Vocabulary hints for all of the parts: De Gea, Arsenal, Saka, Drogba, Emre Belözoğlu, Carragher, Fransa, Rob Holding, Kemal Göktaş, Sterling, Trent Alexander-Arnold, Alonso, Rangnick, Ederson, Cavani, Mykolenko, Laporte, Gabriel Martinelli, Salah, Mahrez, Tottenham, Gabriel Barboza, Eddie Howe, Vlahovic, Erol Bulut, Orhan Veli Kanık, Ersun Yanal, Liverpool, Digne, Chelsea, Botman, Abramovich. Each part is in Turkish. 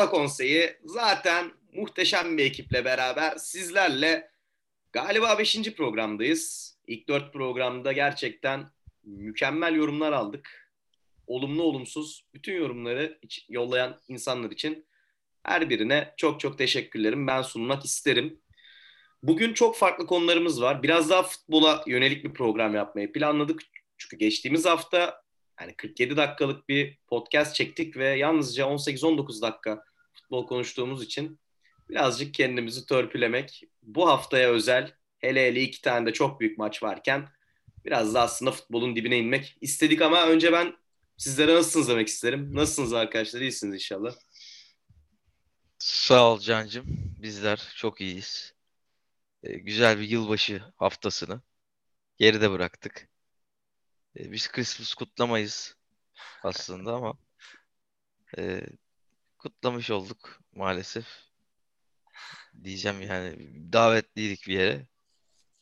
Ada Konseyi zaten muhteşem bir ekiple beraber sizlerle galiba 5. programdayız. İlk 4 programda gerçekten mükemmel yorumlar aldık. Olumlu olumsuz bütün yorumları yollayan insanlar için her birine çok çok teşekkürlerimi ben sunmak isterim. Bugün çok farklı konularımız var. Biraz daha futbola yönelik bir program yapmayı planladık. Çünkü geçtiğimiz hafta yani 47 dakikalık bir podcast çektik ve yalnızca 18-19 dakika futbol konuştuğumuz için birazcık kendimizi törpülemek, bu haftaya özel hele 2 tane de çok büyük maç varken biraz da aslında futbolun dibine inmek istedik ama önce ben sizlere nasılsınız demek isterim. Nasılsınız arkadaşlar? İyisiniz inşallah. Sağ ol Can'cığım. Bizler çok iyiyiz. Güzel bir yılbaşı haftasını geride bıraktık. Biz Christmas kutlamayız aslında ama kutlamış olduk maalesef. Diyeceğim yani davetliydik bir yere.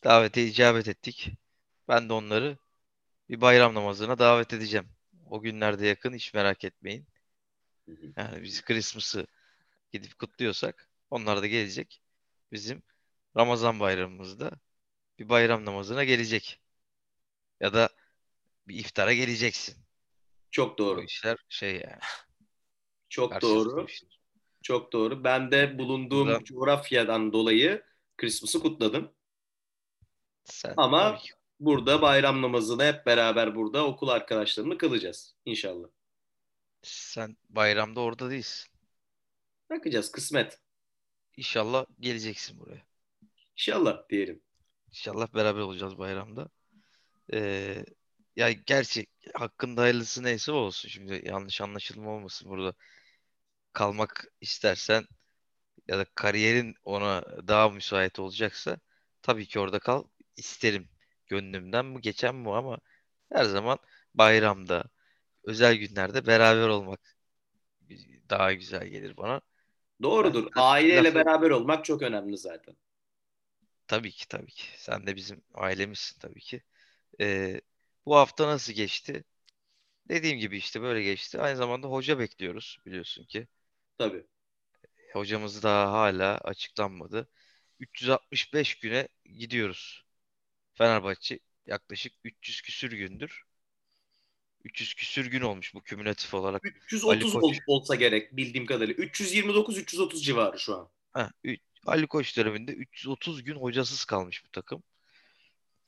Davete icabet ettik. Ben de onları bir bayram namazına davet edeceğim. O günlerde yakın, hiç merak etmeyin. Yani biz Christmas'ı gidip kutluyorsak onlar da gelecek. Bizim Ramazan bayramımızda bir bayram namazına gelecek. Ya da bir iftara geleceksin. Çok doğru. O işler şey yani. Çok doğru. Çok doğru. Ben de bulunduğum coğrafyadan dolayı Christmas'ı kutladım. Sen ama burada bayram namazını hep beraber burada okul arkadaşlarımla kılacağız inşallah. Sen bayramda orada değilsin. Bakacağız kısmet. İnşallah geleceksin buraya. İnşallah diyelim. İnşallah beraber olacağız bayramda. Ya gerçi hakkında hayırlısı neyse olsun. Şimdi yanlış anlaşılma olmasın burada. Kalmak istersen ya da kariyerin ona daha müsait olacaksa tabii ki orada kal isterim. Gönlümden bu geçen bu ama her zaman bayramda, özel günlerde beraber olmak daha güzel gelir bana. Doğrudur. Yani, aileyle beraber olmak çok önemli zaten. Tabii ki tabii ki. Sen de bizim ailemizsin tabii ki. Bu hafta nasıl geçti? Dediğim gibi işte böyle geçti. Aynı zamanda hoca bekliyoruz biliyorsun ki. Tabii. Hocamız daha hala açıklanmadı. 365 güne gidiyoruz. Fenerbahçe yaklaşık 300 küsür gündür. 300 küsür gün olmuş bu kümülatif olarak. 330 olsa gerek bildiğim kadarıyla. 329-330 civarı şu an. Ali Koç döneminde 330 gün hocasız kalmış bu takım.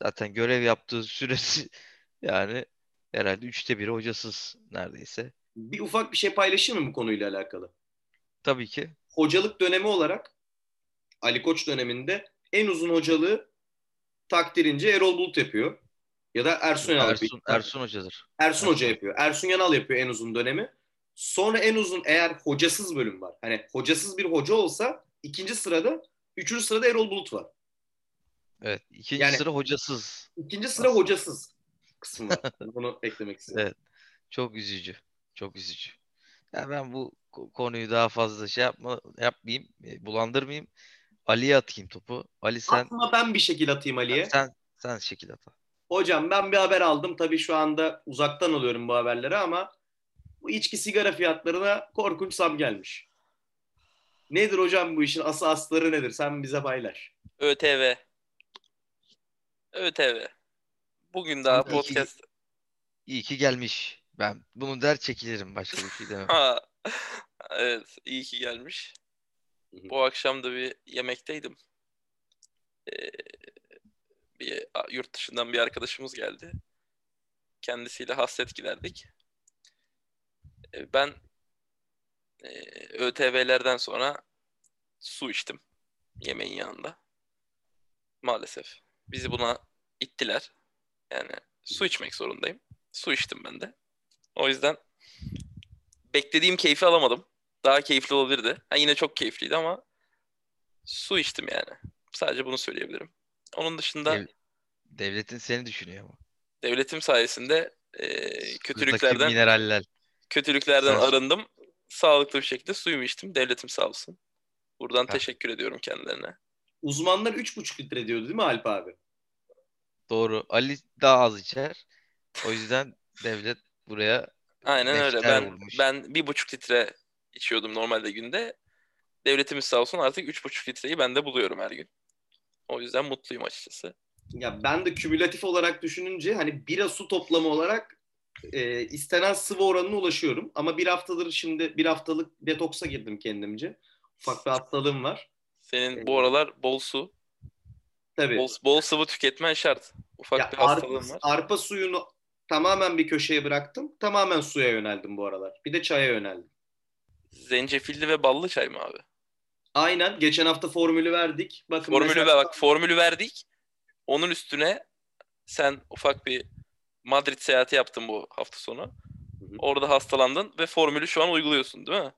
Zaten görev yaptığı süresi yani herhalde 1/3 hocasız neredeyse. Bir ufak bir şey paylaşayım mı bu konuyla alakalı? Tabii ki. Hocalık dönemi olarak Ali Koç döneminde en uzun hocalığı takdirince Erol Bulut yapıyor. Ya da Ersun Yanal yapıyor. Ersun Hoca'dır. Ersun Hoca yapıyor. Ersun Yanal yapıyor en uzun dönemi. Sonra en uzun eğer hocasız bölüm var. Hani hocasız bir hoca olsa 2. sırada, 3. sırada Erol Bulut var. Evet. 2. Yani, sıra hocasız. 2. sıra hocasız kısmı var. Bunu eklemek istiyorum. Evet. Çok üzücü. Çok üzücü. Ya ben bu konuyu daha fazla yapmayayım, bulandırmayayım. Ali'ye atayım topu. Ali sen... Atma ben bir şekil atayım Ali'ye. Sen şekil at. Hocam ben bir haber aldım. Tabii şu anda uzaktan alıyorum bu haberleri ama bu içki sigara fiyatlarına korkunç zam gelmiş. Nedir hocam bu işin asları nedir? Sen bize paylaş. ÖTV. Bugün daha podcast. İyi ki gelmiş. Ben bunu der çekilirim başka bir şey demem. Evet, iyi ki gelmiş. Bu akşam da bir yemekteydim. Bir yurt dışından bir arkadaşımız geldi. Kendisiyle hasret giderdik. Ben ÖTV'lerden sonra su içtim yemeğin yanında. Maalesef. Bizi buna ittiler. Yani su içmek zorundayım. Su içtim ben de. O yüzden beklediğim keyfi alamadım. Daha keyifli olabilirdi. Yine çok keyifliydi ama su içtim yani. Sadece bunu söyleyebilirim. Onun dışında... Devletin seni düşünüyor ama. Devletim sayesinde kötülüklerden arındım. Sağlıklı bir şekilde suyumu içtim. Devletim sağ olsun. Buradan teşekkür ediyorum kendilerine. Uzmanlar 3,5 litre diyordu değil mi Alp abi? Doğru. Ali daha az içer. O yüzden devlet buraya... Aynen öyle. Ben 1,5 litre içiyordum normalde günde. Devletimiz sağ olsun artık 3,5 litreyi ben de buluyorum her gün. O yüzden mutluyum açıkçası. Ya ben de kümülatif olarak düşününce hani bira su toplamı olarak istenen sıvı oranına ulaşıyorum. Ama bir haftalık detoksa girdim kendimce. Ufak bir hastalığım var. Senin bu aralar bol su. Tabii. Bol sıvı tüketmen şart. Ufak ya bir hastalığım var. Arpa suyunu tamamen bir köşeye bıraktım. Tamamen suya yöneldim bu aralar. Bir de çaya yöneldim. Zencefilli ve ballı çay mı abi? Aynen. Geçen hafta formülü verdik. Bakın formülü verdik. Onun üstüne sen ufak bir Madrid seyahati yaptın bu hafta sonu. Orada hastalandın ve formülü şu an uyguluyorsun değil mi?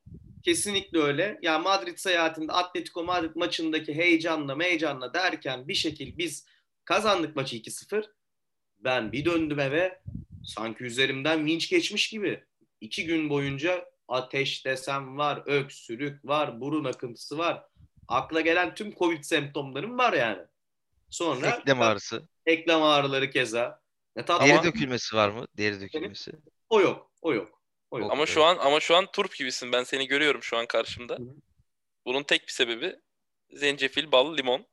Kesinlikle öyle. Ya Madrid seyahatinde Atletico Madrid maçındaki heyecanla derken bir şekil biz kazandık maçı 2-0. Ben bir döndüm eve sanki üzerimden vinç geçmiş gibi. 2 gün boyunca ateş desem var, öksürük var, burun akıntısı var. Akla gelen tüm Covid semptomlarım var yani. Sonra eklem ağrısı. Eklem ağrıları keza. Deri dökülmesi var mı? Deri dökülmesi. O yok. Ama şu an turp gibisin. Ben seni görüyorum şu an karşımda. Hı-hı. Bunun tek bir sebebi zencefil, bal, limon.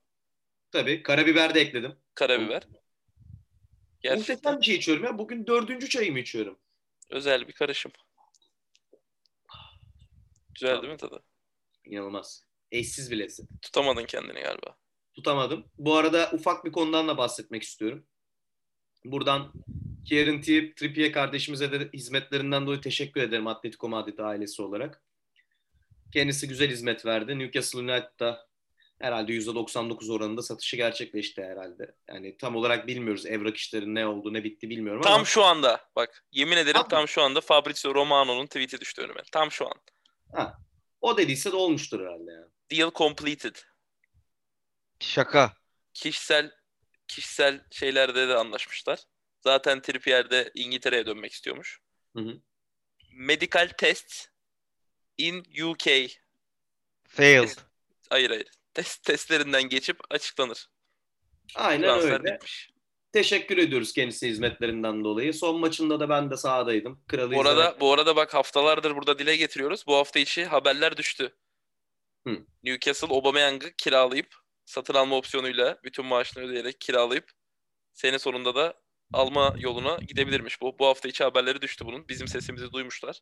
Tabii. Karabiber de ekledim. Karabiber. Gerçekten. Muhteşem bir şey içiyorum ya. Bugün 4. çayımı içiyorum. Özel bir karışım. Güzel değil mi tadı? İnanılmaz. Eşsiz bir lezzet. Tutamadın kendini galiba. Tutamadım. Bu arada ufak bir konudan da bahsetmek istiyorum. Buradan Kieran Trippier kardeşimize de hizmetlerinden dolayı teşekkür ederim Atletico Madrid ailesi olarak. Kendisi güzel hizmet verdi. Newcastle United'da herhalde %99 oranında satışı gerçekleşti herhalde. Yani tam olarak bilmiyoruz evrak işlerinin ne oldu ne bitti bilmiyorum ama. Tam şu anda bak yemin ederim tam şu anda Fabrizio Romano'nun tweet'i düştü önüme. Tam şu an. Ha. O dediyse de olmuştur herhalde yani. Deal completed. Şaka. Kişisel şeylerde de anlaşmışlar. Zaten Trippier de İngiltere'ye dönmek istiyormuş. Hı hı. Medical test in UK. Failed. Hayır. Testlerinden geçip açıklanır. Aynen transfer öyle. Bitmiş. Teşekkür ediyoruz kendisi hizmetlerinden dolayı. Son maçında da ben de sahadaydım. Kralı bu arada bak haftalardır burada dile getiriyoruz. Bu hafta içi haberler düştü. Hı. Newcastle Aubameyang'ı kiralayıp satın alma opsiyonuyla bütün maaşını ödeyerek kiralayıp sene sonunda da alma yoluna gidebilirmiş. Bu hafta içi haberleri düştü bunun. Bizim sesimizi duymuşlar.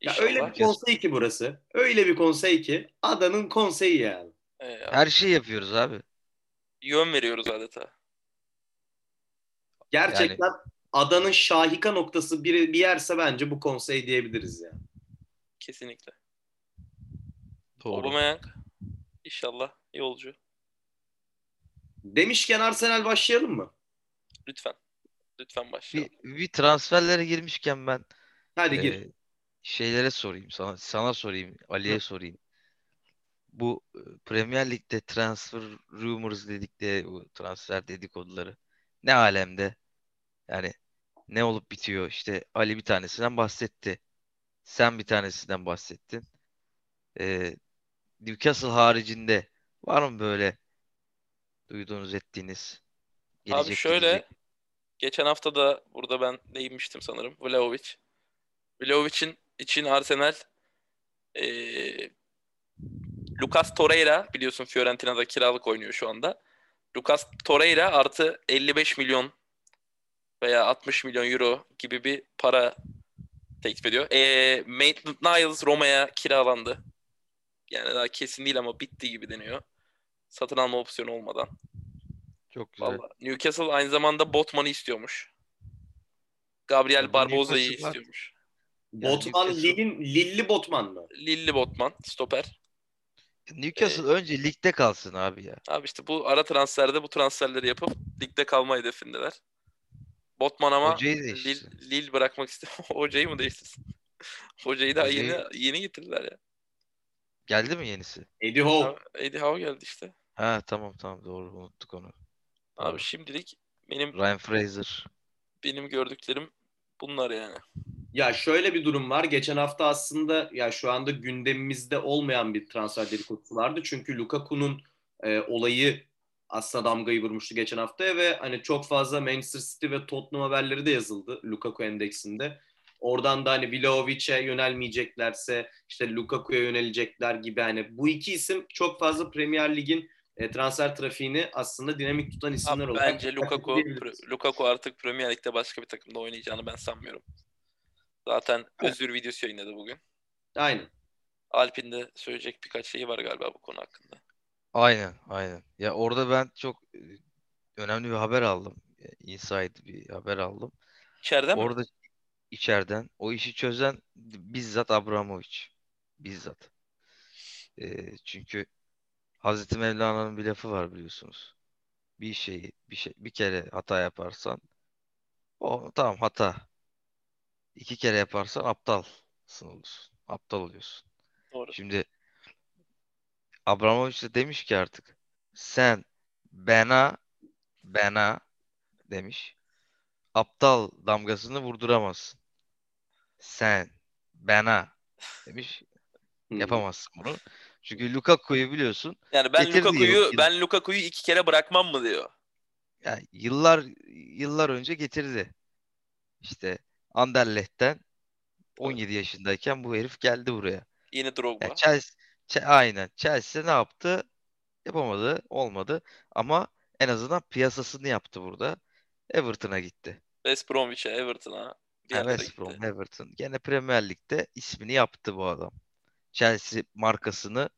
İnşallah. Ya öyle bir konsey ki burası. Öyle bir konsey ki. Adanın konseyi yani. Her şeyi yapıyoruz abi. Yön veriyoruz adeta. Gerçekten yani... adanın şahika noktası bir yerse bence bu konsey diyebiliriz yani. Kesinlikle. Doğru. Aubameyang İnşallah yolcu. Demişken Arsenal başlayalım mı? Lütfen başlayalım. Bir transferlere girmişken ben hadi gir. Şeylere sorayım sana sorayım, Ali'ye sorayım. Bu Premier Lig'de transfer rumors dedikleri bu transfer dedikoduları ne alemde? Yani ne olup bitiyor? İşte Ali bir tanesinden bahsetti. Sen bir tanesinden bahsettin. Newcastle haricinde var mı böyle duyduğunuz ettiğiniz? Abi şöyle geçen hafta da burada ben değinmiştim sanırım. Vlahovic'in için Arsenal Lucas Torreira biliyorsun Fiorentina'da kiralık oynuyor şu anda. Lucas Torreira artı 55 milyon veya 60 milyon euro gibi bir para teklif ediyor. Maitland-Niles Roma'ya kiralandı. Yani daha kesin değil ama bitti gibi deniyor. Satın alma opsiyonu olmadan. Çok güzel. Vallahi Newcastle aynı zamanda Botman'ı istiyormuş. Gabriel Barboza'yı istiyormuş. Botman, yani Lilli Botman mı? Lilli Botman, stoper. Newcastle önce ligde kalsın abi ya. Abi işte bu ara transferde bu transferleri yapıp ligde kalma hedefindeler. Botman ama Lille bırakmak istemiyor. Hocayı mı değiştirsin? Hocayı daha yeni getirdiler ya. Geldi mi yenisi? Eddie Howe geldi işte. Ha tamam doğru unuttuk onu. Abi doğru. Şimdilik benim Ryan Fraser. Benim gördüklerim bunlar yani. Ya şöyle bir durum var. Geçen hafta aslında ya şu anda gündemimizde olmayan bir transfer dedikodusu vardı. Çünkü Lukaku'nun olayı aslında damgayı vurmuştu geçen hafta ve hani çok fazla Manchester City ve Tottenham haberleri de yazıldı Lukaku endeksinde. Oradan da hani Vlahovic'e yönelmeyeceklerse işte Lukaku'ya yönelecekler gibi. Hani bu iki isim çok fazla Premier Lig'in transfer trafiğini aslında dinamik tutan isimler oldu. Bence Lukaku artık Premier Lig'de başka bir takımda oynayacağını ben sanmıyorum. Zaten özür videosu yayınladı bugün. Aynen. Alp'in de söyleyecek birkaç şeyi var galiba bu konu hakkında. Aynen. Ya orada ben çok önemli bir haber aldım. Inside bir haber aldım. İçeriden orada mi? İçeriden. O işi çözen bizzat Abramovich. Bizzat. Çünkü Hazreti Mevlana'nın bir lafı var biliyorsunuz. Bir kere hata yaparsan o tamam hata. 2 kere yaparsan aptalsın olursun. Aptal oluyorsun. Doğru. Şimdi Abramovich de demiş ki artık sen bana demiş. Aptal damgasını vurduramazsın. Sen bana demiş. Yapamazsın bunu. Çünkü Lukaku'yu biliyorsun. Yani ben Lukaku'yu 2 kere bırakmam mı diyor. Yani yıllar önce getirdi. İşte Anderlecht'ten 17 yaşındayken bu herif geldi buraya. Yeni Drogba. Yani Chelsea ne yaptı? Yapamadı. Olmadı. Ama en azından piyasasını yaptı burada. Everton'a gitti. West Bromwich'e, Everton'a. West Brom, Everton. Gene Premier Lig'de ismini yaptı bu adam. Chelsea markasını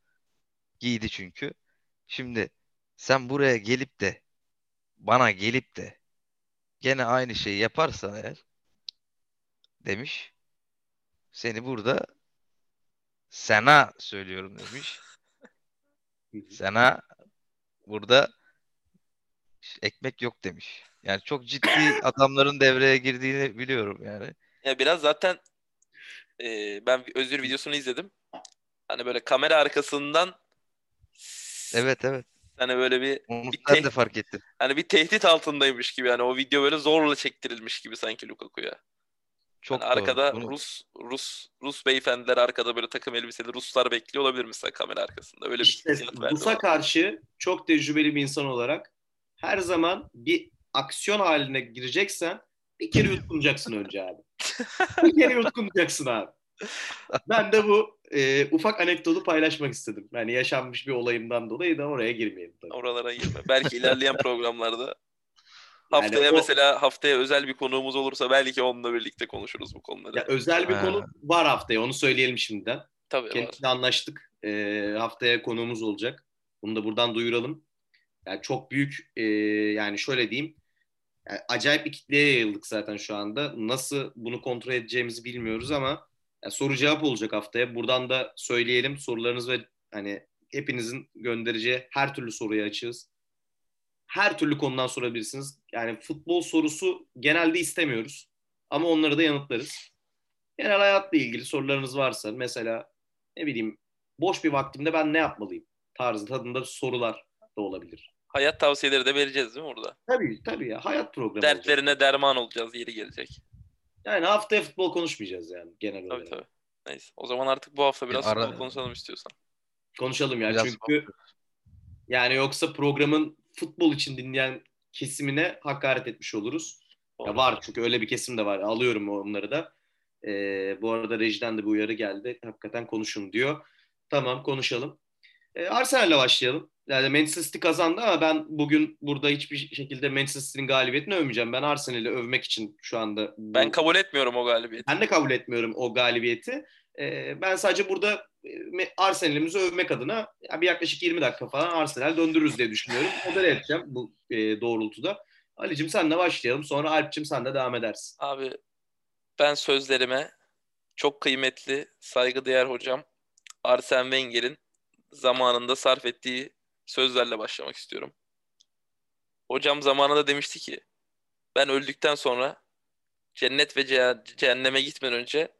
giydi çünkü. Şimdi sen buraya gelip de bana gelip de gene aynı şeyi yaparsan eğer demiş. Seni burada sana söylüyorum demiş. Sana burada ekmek yok demiş. Yani çok ciddi adamların devreye girdiğini biliyorum yani. Ya biraz zaten ben özür videosunu izledim. Hani böyle kamera arkasından evet. Hani böyle bir de fark ettim. Hani bir tehdit altındaymış gibi. Yani o video böyle zorla çektirilmiş gibi sanki Lukaku'ya. Çok yani arkada doğru. Rus beyefendiler arkada böyle takım elbiseli Ruslar bekliyor olabilir mesela kamera arkasında. Öyle işte, bir Rus'a karşı çok tecrübeli bir insan olarak her zaman bir aksiyon haline gireceksen bir kere yutkunacaksın önce abi. Bir kere yutkunacaksın abi. Ben de bu ufak anekdotu paylaşmak istedim. Yani yaşanmış bir olayımdan dolayı da oraya girmeyelim. Tabii. Oralara girme. Belki ilerleyen programlarda haftaya yani haftaya özel bir konuğumuz olursa belki onunla birlikte konuşuruz bu konuları. Ya özel bir konu var haftaya. Onu söyleyelim şimdiden. Tabii kendisiyle anlaştık. Haftaya konuğumuz olacak. Bunu da buradan duyuralım. Yani çok büyük yani şöyle diyeyim. Yani acayip bir kitleye yayıldık zaten şu anda. Nasıl bunu kontrol edeceğimizi bilmiyoruz ama yani soru cevap olacak haftaya. Buradan da söyleyelim. Sorularınız ve hani hepinizin göndereceği her türlü soruya açığız. Her türlü konudan sorabilirsiniz. Yani futbol sorusu genelde istemiyoruz. Ama onları da yanıtlarız. Genel hayatla ilgili sorularınız varsa mesela ne bileyim boş bir vaktimde ben ne yapmalıyım? Tarzı tadında sorular da olabilir. Hayat tavsiyeleri de vereceğiz değil mi burada? Tabii ya. Hayat programı. Dertlerine olacak. Derman olacağız. Yeri gelecek. Yani haftaya futbol konuşmayacağız yani genel olarak. Tabii. Neyse. O zaman artık bu hafta biraz futbol konuşalım istiyorsan. Konuşalım ya. Çünkü yani yoksa programın futbol için dinleyen kesimine hakaret etmiş oluruz. Ya var çünkü öyle bir kesim de var. Alıyorum onları da. Bu arada rejiden de bir uyarı geldi. Hakikaten konuşun diyor. Tamam konuşalım. Arsenal'le başlayalım. Yani Manchester City kazandı ama ben bugün burada hiçbir şekilde Manchester City'nin galibiyetini övmeyeceğim. Ben Arsenal'i övmek için şu anda... Ben kabul etmiyorum o galibiyeti. Ben de kabul etmiyorum o galibiyeti. Ben sadece burada Arsenal'imizi övmek adına bir yaklaşık 20 dakika falan Arsenal döndürürüz diye düşünüyorum. Modere edeceğim bu doğrultuda. Ali'cim senle başlayalım. Sonra Alp'cim sen de devam edersin. Abi ben sözlerime çok kıymetli, saygıdeğer hocam Arsene Wenger'in zamanında sarf ettiği sözlerle başlamak istiyorum. Hocam zamanında demişti ki ben öldükten sonra cennet ve cehenneme gitmeden önce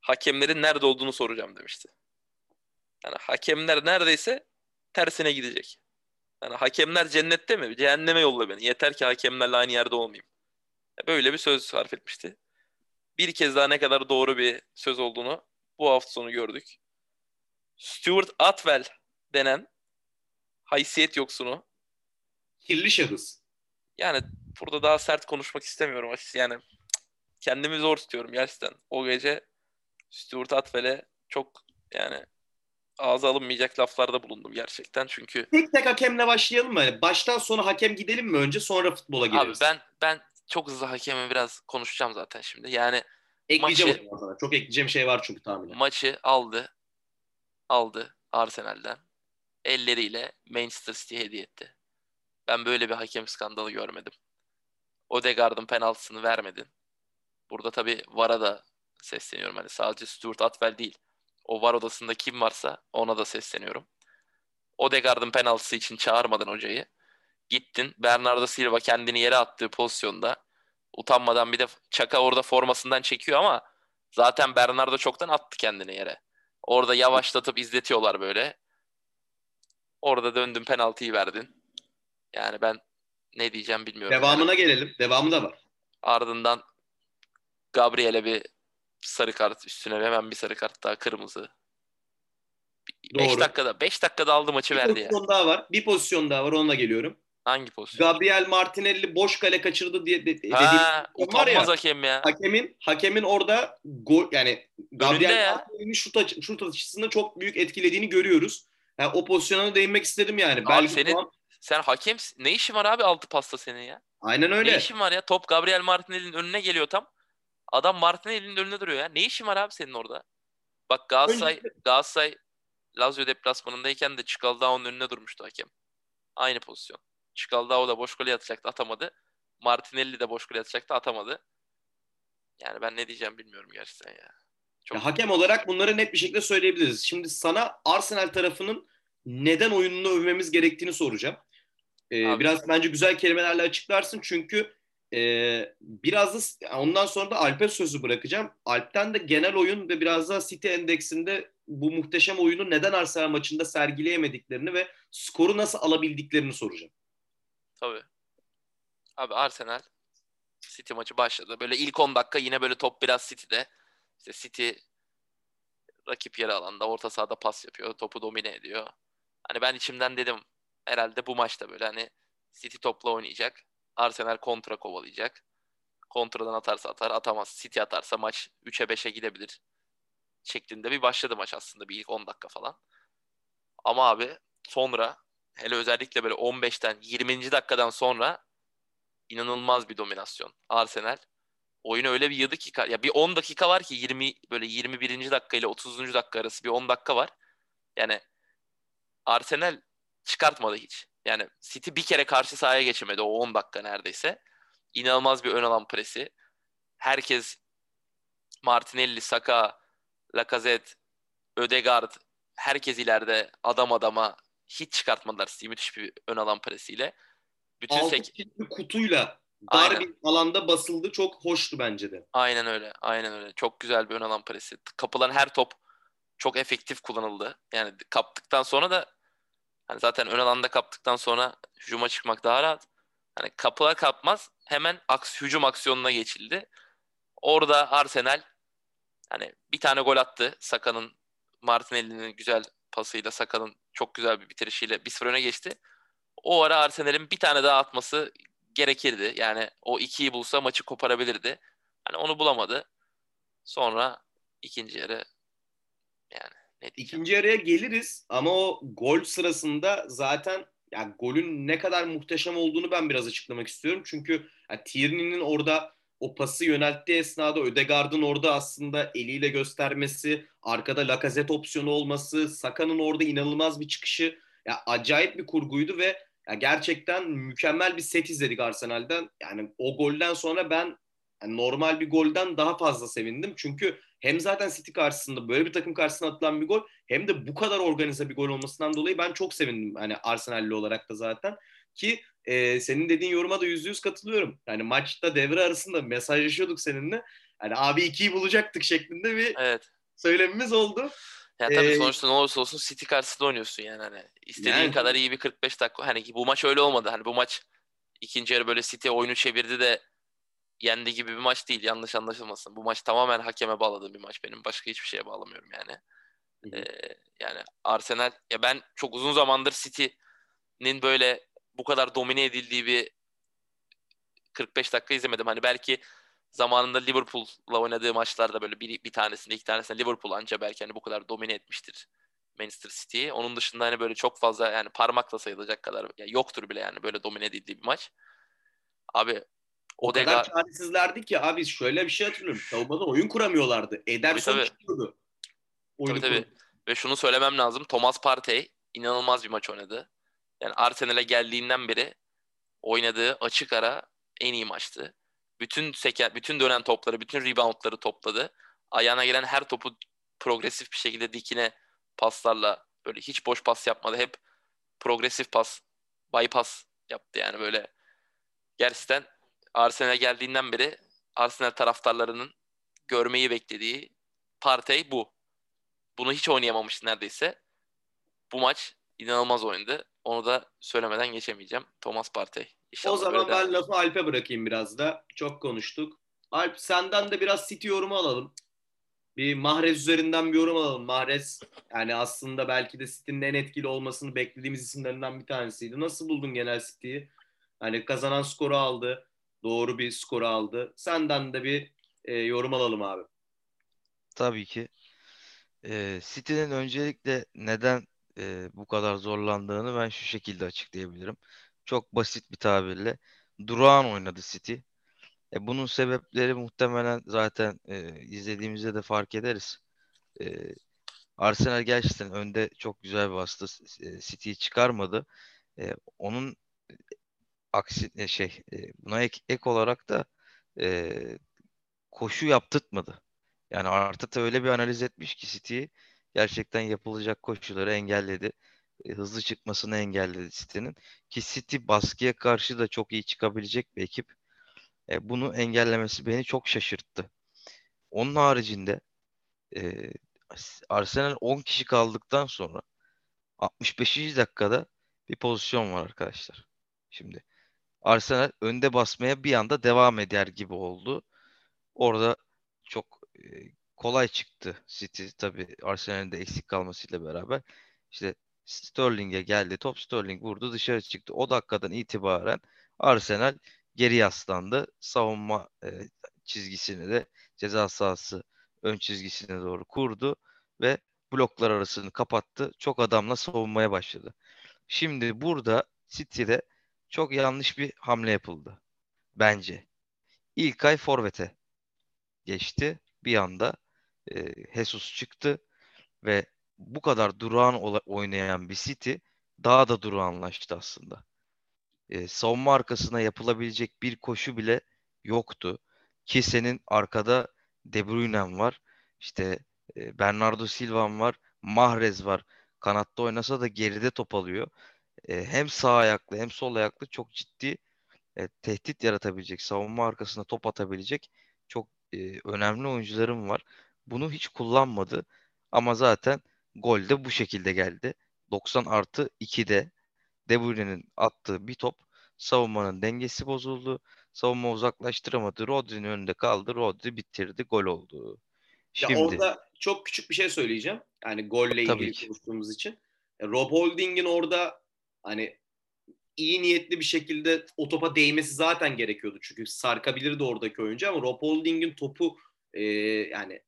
hakemlerin nerede olduğunu soracağım demişti. Yani hakemler neredeyse tersine gidecek. Yani hakemler cennette mi? Cehenneme yolla beni. Yeter ki hakemlerle aynı yerde olmayayım. Böyle bir söz sarf etmişti. Bir kez daha ne kadar doğru bir söz olduğunu bu hafta sonu gördük. Stuart Atwell denen haysiyet yoksunu. Kirli şahıs. Yani burada daha sert konuşmak istemiyorum açıkçası. Yani kendimi zor tutuyorum gerçekten. O gece Stuart Atwell'e çok yani ağza alınmayacak laflarda bulundum gerçekten çünkü. Tek tek hakemle başlayalım mı? Baştan sona hakem gidelim mi önce, sonra futbola gireriz? Abi ben çok hızlı hakemi biraz konuşacağım zaten şimdi. Yani ekleyeceğim maçı, o zaman sana. Çok ekleyeceğim şey var çünkü tahminen. Maçı aldı Arsenal'den. Elleriyle Manchester City'ye hediye etti. Ben böyle bir hakem skandalı görmedim. Odegaard'ın penaltısını vermedin. Burada tabii VAR'a da sesleniyorum. Hani sadece Stuart Atwell değil. O VAR odasında kim varsa ona da sesleniyorum. Odegaard'ın penaltısı için çağırmadın hocayı. Gittin. Bernardo Silva kendini yere attığı pozisyonda utanmadan, bir de Çaka orada formasından çekiyor ama zaten Bernardo çoktan attı kendini yere. Orada yavaşlatıp izletiyorlar böyle. Orada döndün penaltıyı verdin. Yani ben ne diyeceğim bilmiyorum. Devamına gelelim. Devamı da var. Ardından Gabriel'e bir sarı kart, üstüne hemen bir sarı kart daha, kırmızı. Doğru. 5 dakikada aldı maçı, bir verdi. Bir pozisyon daha var. Onunla geliyorum. Hangi pozisyon? Gabriel Martinelli boş kale kaçırdı diye utanmaz hakem ya. Hakemin orada gol, yani Gabriel Martinelli'nin şut atışında çok büyük etkilediğini görüyoruz. Yani o pozisyona değinmek istedim yani. Abi belki sen hakem ne işin var abi, altı pasta senin ya. Aynen öyle. Ne işin var ya? Top Gabriel Martinelli'nin önüne geliyor tam. Adam Martinelli'nin önüne duruyor ya. Ne işin var abi senin orada? Bak Galatasaray Lazio deplasmanındayken de Çikaldao'nun önüne durmuştu hakem. Aynı pozisyon. Çikaldao da boş gole atacaktı, atamadı. Martinelli de boş gole atacaktı, atamadı. Yani ben ne diyeceğim bilmiyorum gerçekten ya. Ya hakem olarak bunları net bir şekilde söyleyebiliriz. Şimdi sana Arsenal tarafının neden oyununu övmemiz gerektiğini soracağım. Biraz bence güzel kelimelerle açıklarsın çünkü biraz da ondan sonra da Alp'e sözü bırakacağım. Alp'ten de genel oyun ve biraz daha City endeksinde bu muhteşem oyunu neden Arsenal maçında sergileyemediklerini ve skoru nasıl alabildiklerini soracağım. Tabii. Abi Arsenal City maçı başladı. Böyle ilk 10 dakika yine böyle top biraz City'de. İşte City rakip yarı alanda orta sahada pas yapıyor. Topu domine ediyor. Hani ben içimden dedim herhalde bu maçta böyle hani City topla oynayacak. Arsenal kontra kovalayacak. Kontradan atarsa atar, atamaz. City atarsa maç 3'e 5'e gidebilir şeklinde bir başladı maç aslında. Bir ilk 10 dakika falan. Ama abi sonra hele özellikle böyle 15'ten 20. dakikadan sonra inanılmaz bir dominasyon. Arsenal oyunu öyle bir yığdı ki ya bir 10 dakika var ki 20 böyle 21. dakika ile 30. dakika arası bir 10 dakika var. Yani Arsenal çıkartmadı hiç. Yani City bir kere karşı sahaya geçemedi o 10 dakika neredeyse. İnanılmaz bir ön alan presi. Herkes Martinelli, Saka, Lacazette, Odegaard, herkes ileride adam adama, hiç çıkartmadılar City'yi müthiş bir ön alan presiyle. Bütün 6 kişilik kutuyla dar bir alanda basıldı. Çok hoştu bence de. Aynen öyle. Aynen öyle. Çok güzel bir ön alan presi. Kapılan her top çok efektif kullanıldı. Yani kaptıktan sonra da hani zaten ön alanda kaptıktan sonra hücuma çıkmak daha rahat. Hani kapılar kapmaz hemen hücum aksiyonuna geçildi. Orada Arsenal hani bir tane gol attı. Saka'nın, Martinelli'nin güzel pasıyla, Saka'nın çok güzel bir bitirişiyle 1-0 öne geçti. O ara Arsenal'in bir tane daha atması gerekirdi. Yani o 2'yi bulsa maçı koparabilirdi. Hani onu bulamadı. Sonra ikinci yarı yani İkinci yarıya geliriz ama o gol sırasında zaten yani golün ne kadar muhteşem olduğunu ben biraz açıklamak istiyorum. Çünkü yani Tierney'nin orada o pası yönelttiği esnada Odegaard'ın orada aslında eliyle göstermesi, arkada Lacazette opsiyonu olması, Saka'nın orada inanılmaz bir çıkışı. Ya acayip bir kurguydu ve ya gerçekten mükemmel bir set izledik Arsenal'den. Yani o golden sonra ben normal bir golden daha fazla sevindim. Çünkü hem zaten City karşısında böyle bir takım karşısına atılan bir gol, hem de bu kadar organize bir gol olmasından dolayı ben çok sevindim. Hani Arsenal'li olarak da zaten ki senin dediğin yoruma da %100 katılıyorum. Yani maçta devre arasında mesajlaşıyorduk seninle. Hani abi 2'yi bulacaktık şeklinde bir söylemimiz oldu. Ya tabii sonuçta ne olursa olsun City karşısında oynuyorsun yani hani. İstediğin kadar iyi bir 45 dakika. Hani bu maç öyle olmadı. Hani bu maç ikinci yarı böyle City oyunu çevirdi de yendi gibi bir maç değil. Yanlış anlaşılmasın. Bu maç tamamen hakeme bağladığım bir maç benim. Başka hiçbir şeye bağlamıyorum yani. Yani Arsenal, ya ben çok uzun zamandır City'nin böyle bu kadar domine edildiği bir 45 dakika izlemedim. Hani belki zamanında Liverpool'la oynadığı maçlarda böyle bir tanesinde, iki tanesinde Liverpool anca belki hani bu kadar domine etmiştir Manchester City'yi. Onun dışında hani böyle çok fazla yani parmakla sayılacak kadar yani yoktur bile yani böyle domine edildiği bir maç. Abi Odegaard... O kadar çaresizlerdi ki abi, şöyle bir şey hatırlıyorum. Savunmada oyun kuramıyorlardı. Ederson çıkıyordu. Tabii. Ve şunu söylemem lazım. Thomas Partey inanılmaz bir maç oynadı. Yani Arsenal'e geldiğinden beri oynadığı açık ara en iyi maçtı. Bütün dönen topları, bütün reboundları topladı. Ayağına gelen her topu progresif bir şekilde dikine paslarla, böyle hiç boş pas yapmadı. Hep progresif pas, bypass yaptı yani böyle. Gerçekten Arsenal'e geldiğinden beri Arsenal taraftarlarının görmeyi beklediği Partey bu. Bunu hiç oynayamamıştı neredeyse. Bu maç inanılmaz oynadı. Onu da söylemeden geçemeyeceğim. Thomas Partey. İnşallah o zaman ben lafı Alp'e bırakayım biraz da. Çok konuştuk. Alp, senden de biraz City yorumu alalım. Bir Mahrez üzerinden bir yorum alalım. Mahrez yani aslında belki de City'nin en etkili olmasını beklediğimiz isimlerinden bir tanesiydi. Nasıl buldun genel City'yi? Hani kazanan skoru aldı. Doğru bir skoru aldı. Senden de bir yorum alalım abi. Tabii ki. City'nin öncelikle neden bu kadar zorlandığını ben şu şekilde açıklayabilirim. Çok basit bir tabirle durağan oynadı City. Bunun sebepleri muhtemelen zaten izlediğimizde de fark ederiz. Arsenal gerçekten önde çok güzel bastı. City'yi çıkarmadı. Onun aksi buna ek olarak da koşu yaptırtmadı. Yani Arteta öyle bir analiz etmiş ki City'yi, gerçekten yapılacak koşuları engelledi. Hızlı çıkmasını engelledi City'nin. Ki City baskıya karşı da çok iyi çıkabilecek bir ekip. Bunu engellemesi beni çok şaşırttı. Onun haricinde Arsenal 10 kişi kaldıktan sonra 65. dakikada bir pozisyon var arkadaşlar. Şimdi Arsenal önde basmaya bir anda devam eder gibi oldu. Orada çok kolay çıktı City. Tabii Arsenal'in de eksik kalmasıyla beraber. İşte Sterling'e geldi. Top Sterling vurdu. Dışarı çıktı. O dakikadan itibaren Arsenal geri yaslandı. Savunma çizgisini de ceza sahası ön çizgisine doğru kurdu ve bloklar arasını kapattı. Çok adamla savunmaya başladı. Şimdi burada City'de çok yanlış bir hamle yapıldı. Bence. İlkay forvete geçti. Bir anda Jesus çıktı ve bu kadar durağan oynayan bir City daha da durağanlaştı aslında. Savunma arkasına yapılabilecek bir koşu bile yoktu. Ki senin arkada De Bruyne'm var. İşte Bernardo Silva'm var. Mahrez var. Kanatta oynasa da geride top alıyor. Hem sağ ayaklı hem sol ayaklı çok ciddi tehdit yaratabilecek, savunma arkasına top atabilecek çok önemli oyuncularım var. Bunu hiç kullanmadı ama zaten gol de bu şekilde geldi. 90+2'de De Bruyne'nin attığı bir top, savunmanın dengesi bozuldu. Savunma uzaklaştıramadı. Rodri'nin önünde kaldı. Rodri bitirdi. Gol oldu. Şimdi ya orada çok küçük bir şey söyleyeceğim. Yani golle ilgili konuştuğumuz için. Rob Holding'in orada hani iyi niyetli bir şekilde o topa değmesi zaten gerekiyordu. Çünkü sarkabilirdi oradaki oyuncu ama Rob Holding'in topu yani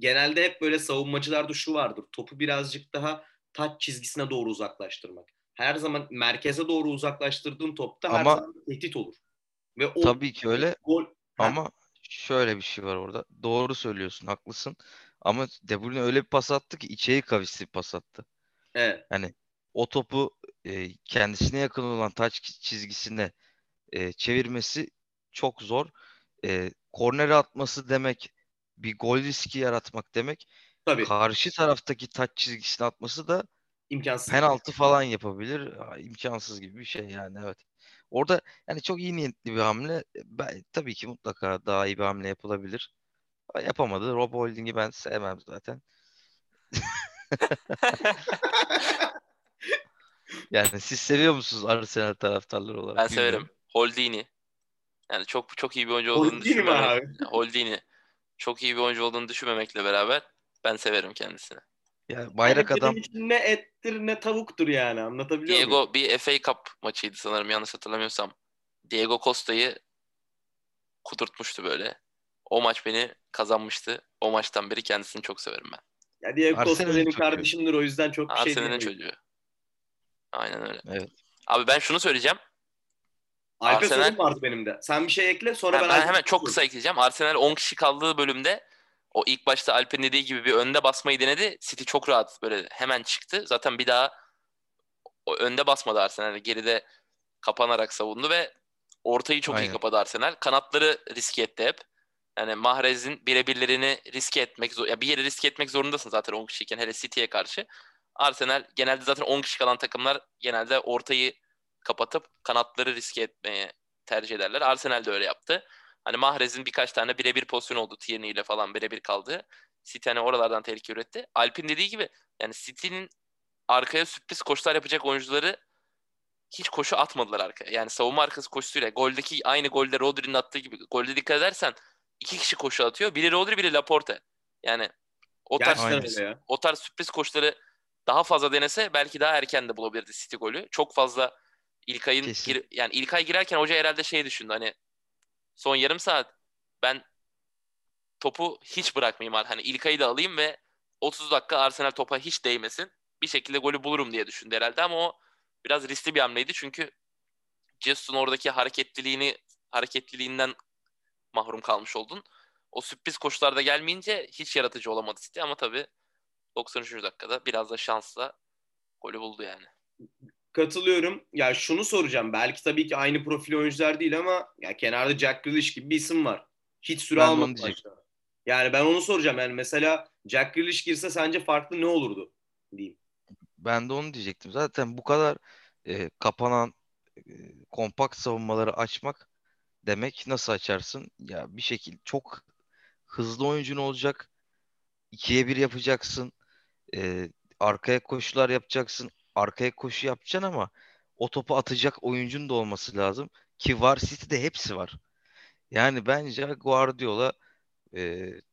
genelde hep böyle savunmacılarda şu vardır. Topu birazcık daha taç çizgisine doğru uzaklaştırmak. Her zaman merkeze doğru uzaklaştırdığın topta ama, her zaman tehdit olur. Ve o tabii ki öyle. Gol... Ama şöyle bir şey var orada. Doğru söylüyorsun, haklısın. Ama De Bruyne öyle bir pas attı ki içeri kavisli bir pas attı. Evet. Yani o topu kendisine yakın olan taç çizgisine çevirmesi çok zor. Kornere atması demek bir gol riski yaratmak demek. Tabii. Karşı taraftaki taç çizgisine atması da imkansız. Penaltı falan yapabilir. İmkansız gibi bir şey yani, evet. Orada yani çok iyi niyetli bir hamle. Tabii ki mutlaka daha iyi bir hamle yapılabilir. Yapamadı. Rob Holding'i ben sevmem zaten. Yani siz seviyor musunuz Arsenal taraftarları olarak? Ben severim. Holding'i. Yani çok iyi bir oyuncu olduğunu düşünmemek. Holding'i. Çok iyi bir oyuncu olduğunu düşünmemekle beraber ben severim kendisini. Yani bayrak adam. Ne ettir ne tavuktur yani, anlatabiliyor muyum? Diego bir FA Cup maçıydı sanırım, yanlış hatırlamıyorsam. Diego Costa'yı kudurtmuştu böyle. O maç beni kazanmıştı. O maçtan beri kendisini çok severim ben. Ya Diego Costa benim kardeşimdir, o yüzden çok bir şey diyemiyorum. Arsenal'in çocuğu. Aynen öyle. Evet. Abi ben şunu söyleyeceğim. Alp'e Arsenal... sorum vardı benim de. Sen bir şey ekle sonra ben hemen çok kısa ekleyeceğim. Arsenal 10 kişi kaldığı bölümde o ilk başta Alp'in dediği gibi bir önde basmayı denedi. City çok rahat böyle hemen çıktı. Zaten bir daha o önde basmadı Arsenal. Geride kapanarak savundu ve ortayı çok iyi kapadı Arsenal. Kanatları riske etti hep. Yani Mahrez'in birebirlerini riske etmek ya bir yere riske etmek zorundasın zaten 10 kişiyken, hele City'ye karşı. Arsenal genelde zaten 10 kişi kalan takımlar genelde ortayı kapatıp kanatları riske etmeye tercih ederler. Arsenal de öyle yaptı. Hani Mahrez'in birkaç tane birebir pozisyon oldu. Tierney ile falan birebir kaldı. City hani oralardan tehlike üretti. Alp'in dediği gibi yani City'nin arkaya sürpriz koşular yapacak oyuncuları hiç koşu atmadılar arkaya. Yani savunma arkası koşusuyla goldeki aynı golde Rodri'nin attığı gibi. Golde dikkat edersen 2 kişi koşu atıyor. Biri Rodri, biri Laporte. Yani o tarz sürpriz koşuları daha fazla denese belki daha erken de bulabilirdi City golü. Çok fazla İlkay girerken hoca herhalde şey düşündü, hani son yarım saat ben topu hiç bırakmayayım. Hani İlkay'ı da alayım ve 30 dakika Arsenal topa hiç değmesin. Bir şekilde golü bulurum diye düşündü herhalde, ama o biraz riskli bir hamleydi. Çünkü Jesus'un oradaki hareketliliğinden mahrum kalmış oldun. O sürpriz koşularda gelmeyince hiç yaratıcı olamadı City, ama tabii 93. dakikada biraz da şansla golü buldu yani. Katılıyorum. Ya şunu soracağım. Belki tabii ki aynı profil oyuncular değil ama ya kenarda Jack Grealish gibi bir isim var. Hiç süre almadı maçta. Yani ben onu soracağım. Yani mesela Jack Grealish girse sence farklı ne olurdu diyeyim. Ben de onu diyecektim. Zaten bu kadar kapanan kompakt savunmaları açmak demek, nasıl açarsın? Ya bir şekilde çok hızlı oyuncun olacak. 2'ye 1 yapacaksın. Arkaya koşular yapacaksın. Arkaya koşu yapacaksın ama o topu atacak oyuncun da olması lazım. Ki var, City'de hepsi var. Yani bence Guardiola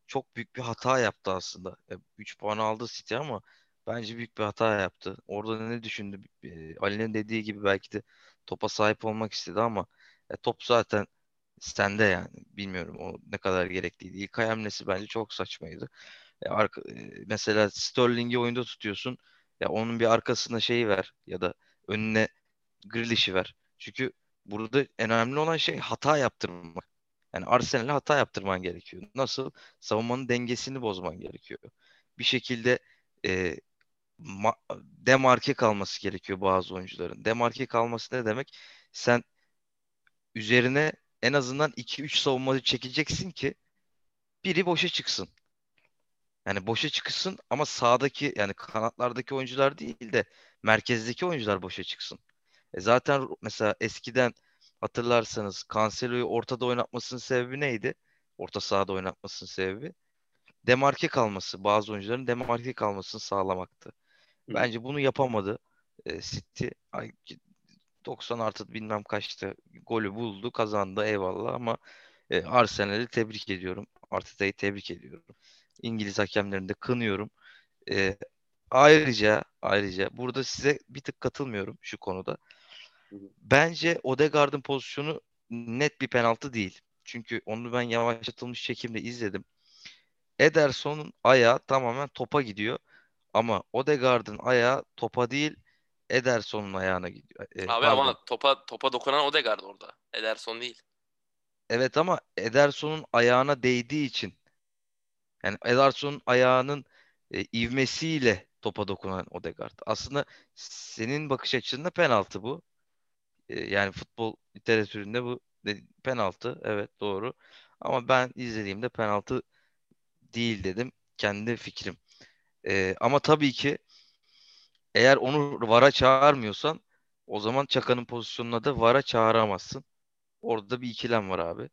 çok büyük bir hata yaptı aslında. 3 puan aldı City ama bence büyük bir hata yaptı. Orada ne düşündü? Ali'nin dediği gibi belki de topa sahip olmak istedi ama top zaten sende yani. Bilmiyorum o ne kadar gerekliydi. İlk hamlesi bence çok saçmaydı. Mesela Sterling'i oyunda tutuyorsun. Ya onun bir arkasına şeyi ver ya da önüne Grealish'i ver. Çünkü burada en önemli olan şey hata yaptırmak. Yani Arsenal'e hata yaptırman gerekiyor. Nasıl? Savunmanın dengesini bozman gerekiyor. Bir şekilde demarke kalması gerekiyor bazı oyuncuların. Demarke kalması ne demek? Sen üzerine en azından 2-3 savunmacı çekeceksin ki biri boşa çıksın. Yani boşa çıksın ama sağdaki yani kanatlardaki oyuncular değil de merkezdeki oyuncular boşa çıksın. Zaten mesela eskiden hatırlarsanız Cancelo'yu ortada oynatmasının sebebi neydi? Orta sahada oynatmasının sebebi demarke kalması. Bazı oyuncuların demarke kalmasını sağlamaktı. Bence bunu yapamadı. City 90 artı bilmem kaçta golü buldu, kazandı, eyvallah, ama Arsenal'i tebrik ediyorum. Arteta'yı tebrik ediyorum. İngiliz hakemlerini de kınıyorum. Ayrıca burada size bir tık katılmıyorum şu konuda. Bence Odegaard'ın pozisyonu net bir penaltı değil. Çünkü onu ben yavaşlatılmış çekimde izledim. Ederson'un ayağı tamamen topa gidiyor. Ama Odegaard'ın ayağı topa değil, Ederson'un ayağına gidiyor. Abi ama topa dokunan Odegaard orada. Ederson değil. Evet ama Ederson'un ayağına değdiği için, yani Ederson'un ayağının ivmesiyle topa dokunan Odegaard. Aslında senin bakış açında penaltı bu. Yani futbol literatüründe bu penaltı. Evet, doğru. Ama ben izlediğimde penaltı değil dedim. Kendi fikrim. Ama tabii ki eğer onu VAR'a çağırmıyorsan o zaman Çaka'nın pozisyonuna da VAR'a çağıramazsın. Orada bir ikilem var abi.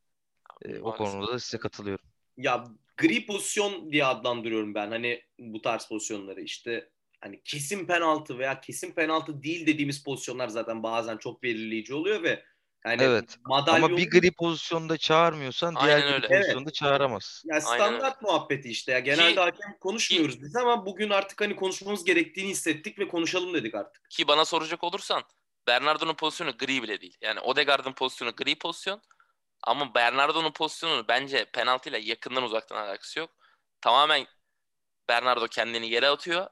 O konuda da size katılıyorum. Ya gri pozisyon diye adlandırıyorum ben hani bu tarz pozisyonları, işte hani kesin penaltı veya kesin penaltı değil dediğimiz pozisyonlar zaten bazen çok belirleyici oluyor ve yani evet. Madalyon... Ama bir gri pozisyonda çağırmıyorsan diğer bir pozisyonda çağıramazsın. Ya standart muhabbeti işte ya. Genelde hakem konuşmuyoruz biz ama bugün artık hani konuşmamız gerektiğini hissettik ve konuşalım dedik artık. Ki bana soracak olursan Bernardo'nun pozisyonu gri bile değil. Yani Odegaard'ın pozisyonu gri pozisyon. Ama Bernardo'nun pozisyonunu bence penaltıyla yakından uzaktan alakası yok. Tamamen Bernardo kendini yere atıyor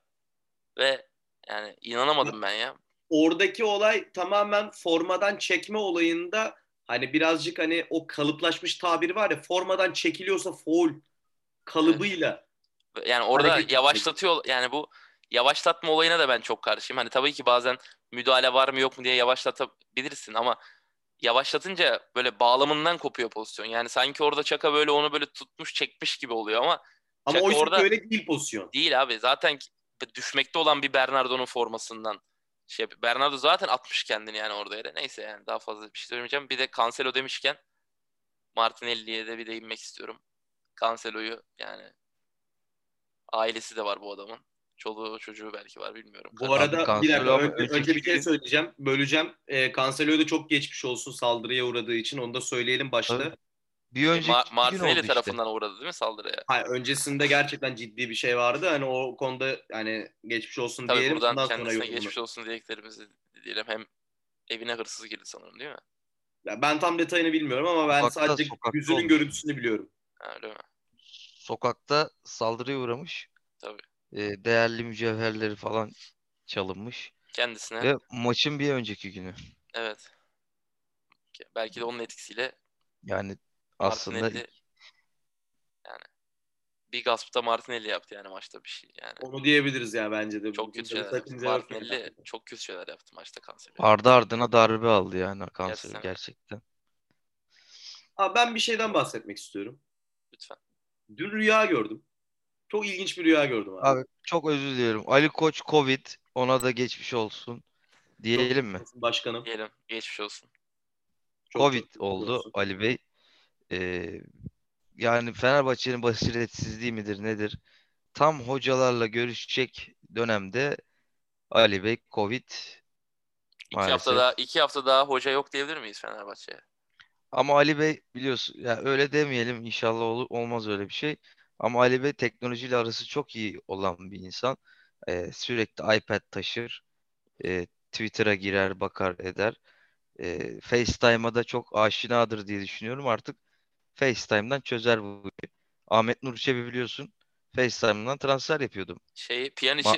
ve yani inanamadım ben ya. Oradaki olay tamamen formadan çekme olayında hani birazcık hani o kalıplaşmış tabir var ya, formadan çekiliyorsa faul kalıbıyla. Evet. Yani orada hareket yavaşlatıyor. Yani bu yavaşlatma olayına da ben çok karşıyım. Hani tabii ki bazen müdahale var mı yok mu diye yavaşlatabilirsin ama yavaşlatınca böyle bağlamından kopuyor pozisyon. Yani sanki orada Çaka böyle onu böyle tutmuş çekmiş gibi oluyor ama Çaka oysa orada öyle değil pozisyon. Değil abi. Zaten düşmekte olan bir Bernardo'nun formasından Bernardo zaten atmış kendini yani orada yere. Neyse yani daha fazla bir şey söylemeyeceğim. Bir de Cancelo demişken Martinelli'ye de bir değinmek istiyorum. Cancelo'yu yani ailesi de var bu adamın. Çoluğu çocuğu belki var bilmiyorum. Bu arada bir dakika önce bir şey söyleyeceğim. Böleceğim. Cancelo'ya da çok geçmiş olsun saldırıya uğradığı için. Onu da söyleyelim başta. Evet. Bir önceki Martinelli tarafından işte uğradı değil mi saldırıya? Hayır, öncesinde gerçekten ciddi bir şey vardı. Hani o konuda hani geçmiş olsun tabii diyelim. Tabii buradan kendisine geçmiş olsun dileklerimizi diyelim. Hem evine hırsız girdi sanırım değil mi? Ya ben tam detayını bilmiyorum ama ben sokakta, sadece yüzünün olmuş görüntüsünü biliyorum. Öyle mi? Sokakta saldırıya uğramış. Tabii. Değerli mücevherleri falan çalınmış. Kendisine. Ve maçın bir önceki günü. Evet. Belki de onun etkisiyle. Yani aslında yani bir gaspta Martinelli yaptı yani maçta bir şey yani. Onu diyebiliriz ya bence de. Çok kötü şeyler yaptı. Martinelli çok kötü şeyler yaptı maçta Cancelo. Ardı ardına darbe aldı yani Cancelo gerçekten. Abi ben bir şeyden bahsetmek istiyorum. Lütfen. Dün rüya gördüm. Çok ilginç bir rüya gördüm abi. Abi çok özür diliyorum. Ali Koç Covid, ona da geçmiş olsun diyelim mi? Başkanım. Diyelim. Geçmiş olsun. Çok Covid oldu olsun Ali Bey. Yani Fenerbahçe'nin basiretsizliği midir nedir? Tam hocalarla görüşecek dönemde Ali Bey Covid. İki hafta daha hoca yok diyebilir miyiz Fenerbahçe'ye? Ama Ali Bey biliyorsun yani öyle demeyelim inşallah olmaz öyle bir şey. Ama Ali Bey teknolojiyle arası çok iyi olan bir insan. Sürekli iPad taşır. Twitter'a girer, bakar, eder. FaceTime'a da çok aşinadır diye düşünüyorum. Artık FaceTime'dan çözer bu. Ahmet Nur Çebi biliyorsun. FaceTime'dan transfer yapıyordum.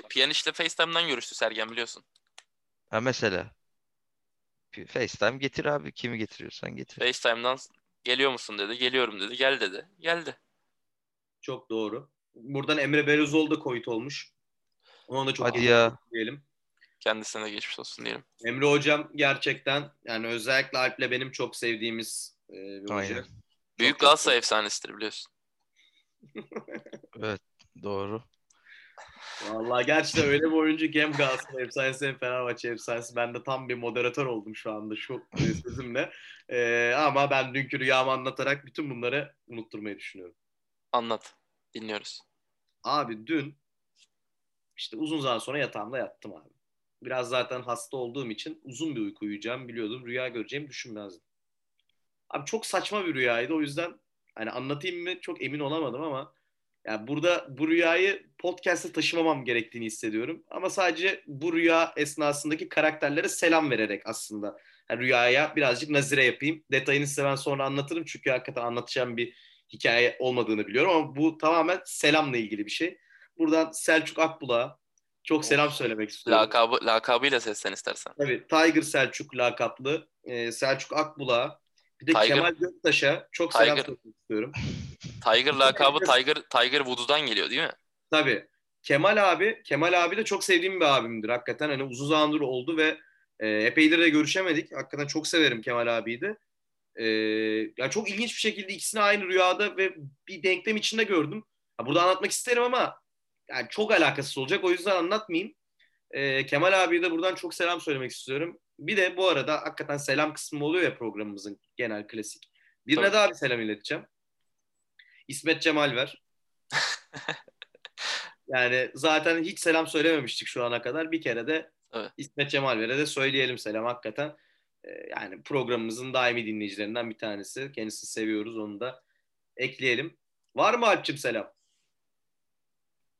Piyaniş'le FaceTime'dan görüştü Sergen biliyorsun. Ha mesela. FaceTime getir abi. Kimi getiriyorsan getir. FaceTime'dan geliyor musun dedi. Geliyorum dedi. Gel dedi. Geldi. Çok doğru. Buradan Emre Belözoğlu da COVID olmuş. Ona da çok hadi ya diyelim. Kendisine de geçmiş olsun diyelim. Emre hocam gerçekten yani özellikle Alp'le benim çok sevdiğimiz bir hoca. Büyük Galatasaray efsanesidir biliyorsun. Evet doğru. Vallahi gerçekten öyle bir oyuncu ki hem Galatasaray efsanesi hem Fenerbahçe efsanesi. Ben de tam bir moderatör oldum şu anda şu sözümle. Ama ben dünkü rüyamı anlatarak bütün bunları unutturmayı düşünüyorum. Anlat. Dinliyoruz. Abi dün işte uzun zaman sonra yatağımda yattım abi. Biraz zaten hasta olduğum için uzun bir uyku uyuyacağım biliyordum. Rüya göreceğimi düşünmezdim. Abi çok saçma bir rüyaydı. O yüzden hani anlatayım mı çok emin olamadım ama yani burada bu rüyayı podcast'e taşımamam gerektiğini hissediyorum. Ama sadece bu rüya esnasındaki karakterlere selam vererek aslında yani rüyaya birazcık nazire yapayım. Detayını size ben sonra anlatırım. Çünkü hakikaten anlatacağım bir hikaye olmadığını biliyorum ama bu tamamen selamla ilgili bir şey. Buradan Selçuk Akbulak'a çok selam söylemek istiyorum. Lakabıyla seslen istersen. Tabii Tiger Selçuk lakaplı. Selçuk Akbulak'a bir de Tiger. Kemal Göktaş'a çok Tiger selam söylemek istiyorum. Tiger lakabı Tiger Woods'dan geliyor değil mi? Tabii. Kemal abi de çok sevdiğim bir abimdir hakikaten. Hani uzun zamandır oldu ve epeydir de görüşemedik. Hakikaten çok severim Kemal abiyi de. Yani çok ilginç bir şekilde ikisini aynı rüyada ve bir denklem içinde gördüm. Ya burada anlatmak isterim ama yani çok alakasız olacak. O yüzden anlatmayayım. Kemal abiye de buradan çok selam söylemek istiyorum. Bir de bu arada hakikaten selam kısmı oluyor ya programımızın genel klasik. Birine tabii daha bir selam ileteceğim. İsmet Cemal ver. Yani zaten hiç selam söylememiştik şu ana kadar. Bir kere de evet. İsmet Cemal ver'e de söyleyelim selam hakikaten. Yani programımızın daimi dinleyicilerinden bir tanesi. Kendisini seviyoruz. Onu da ekleyelim. Var mı Alp'cim selam?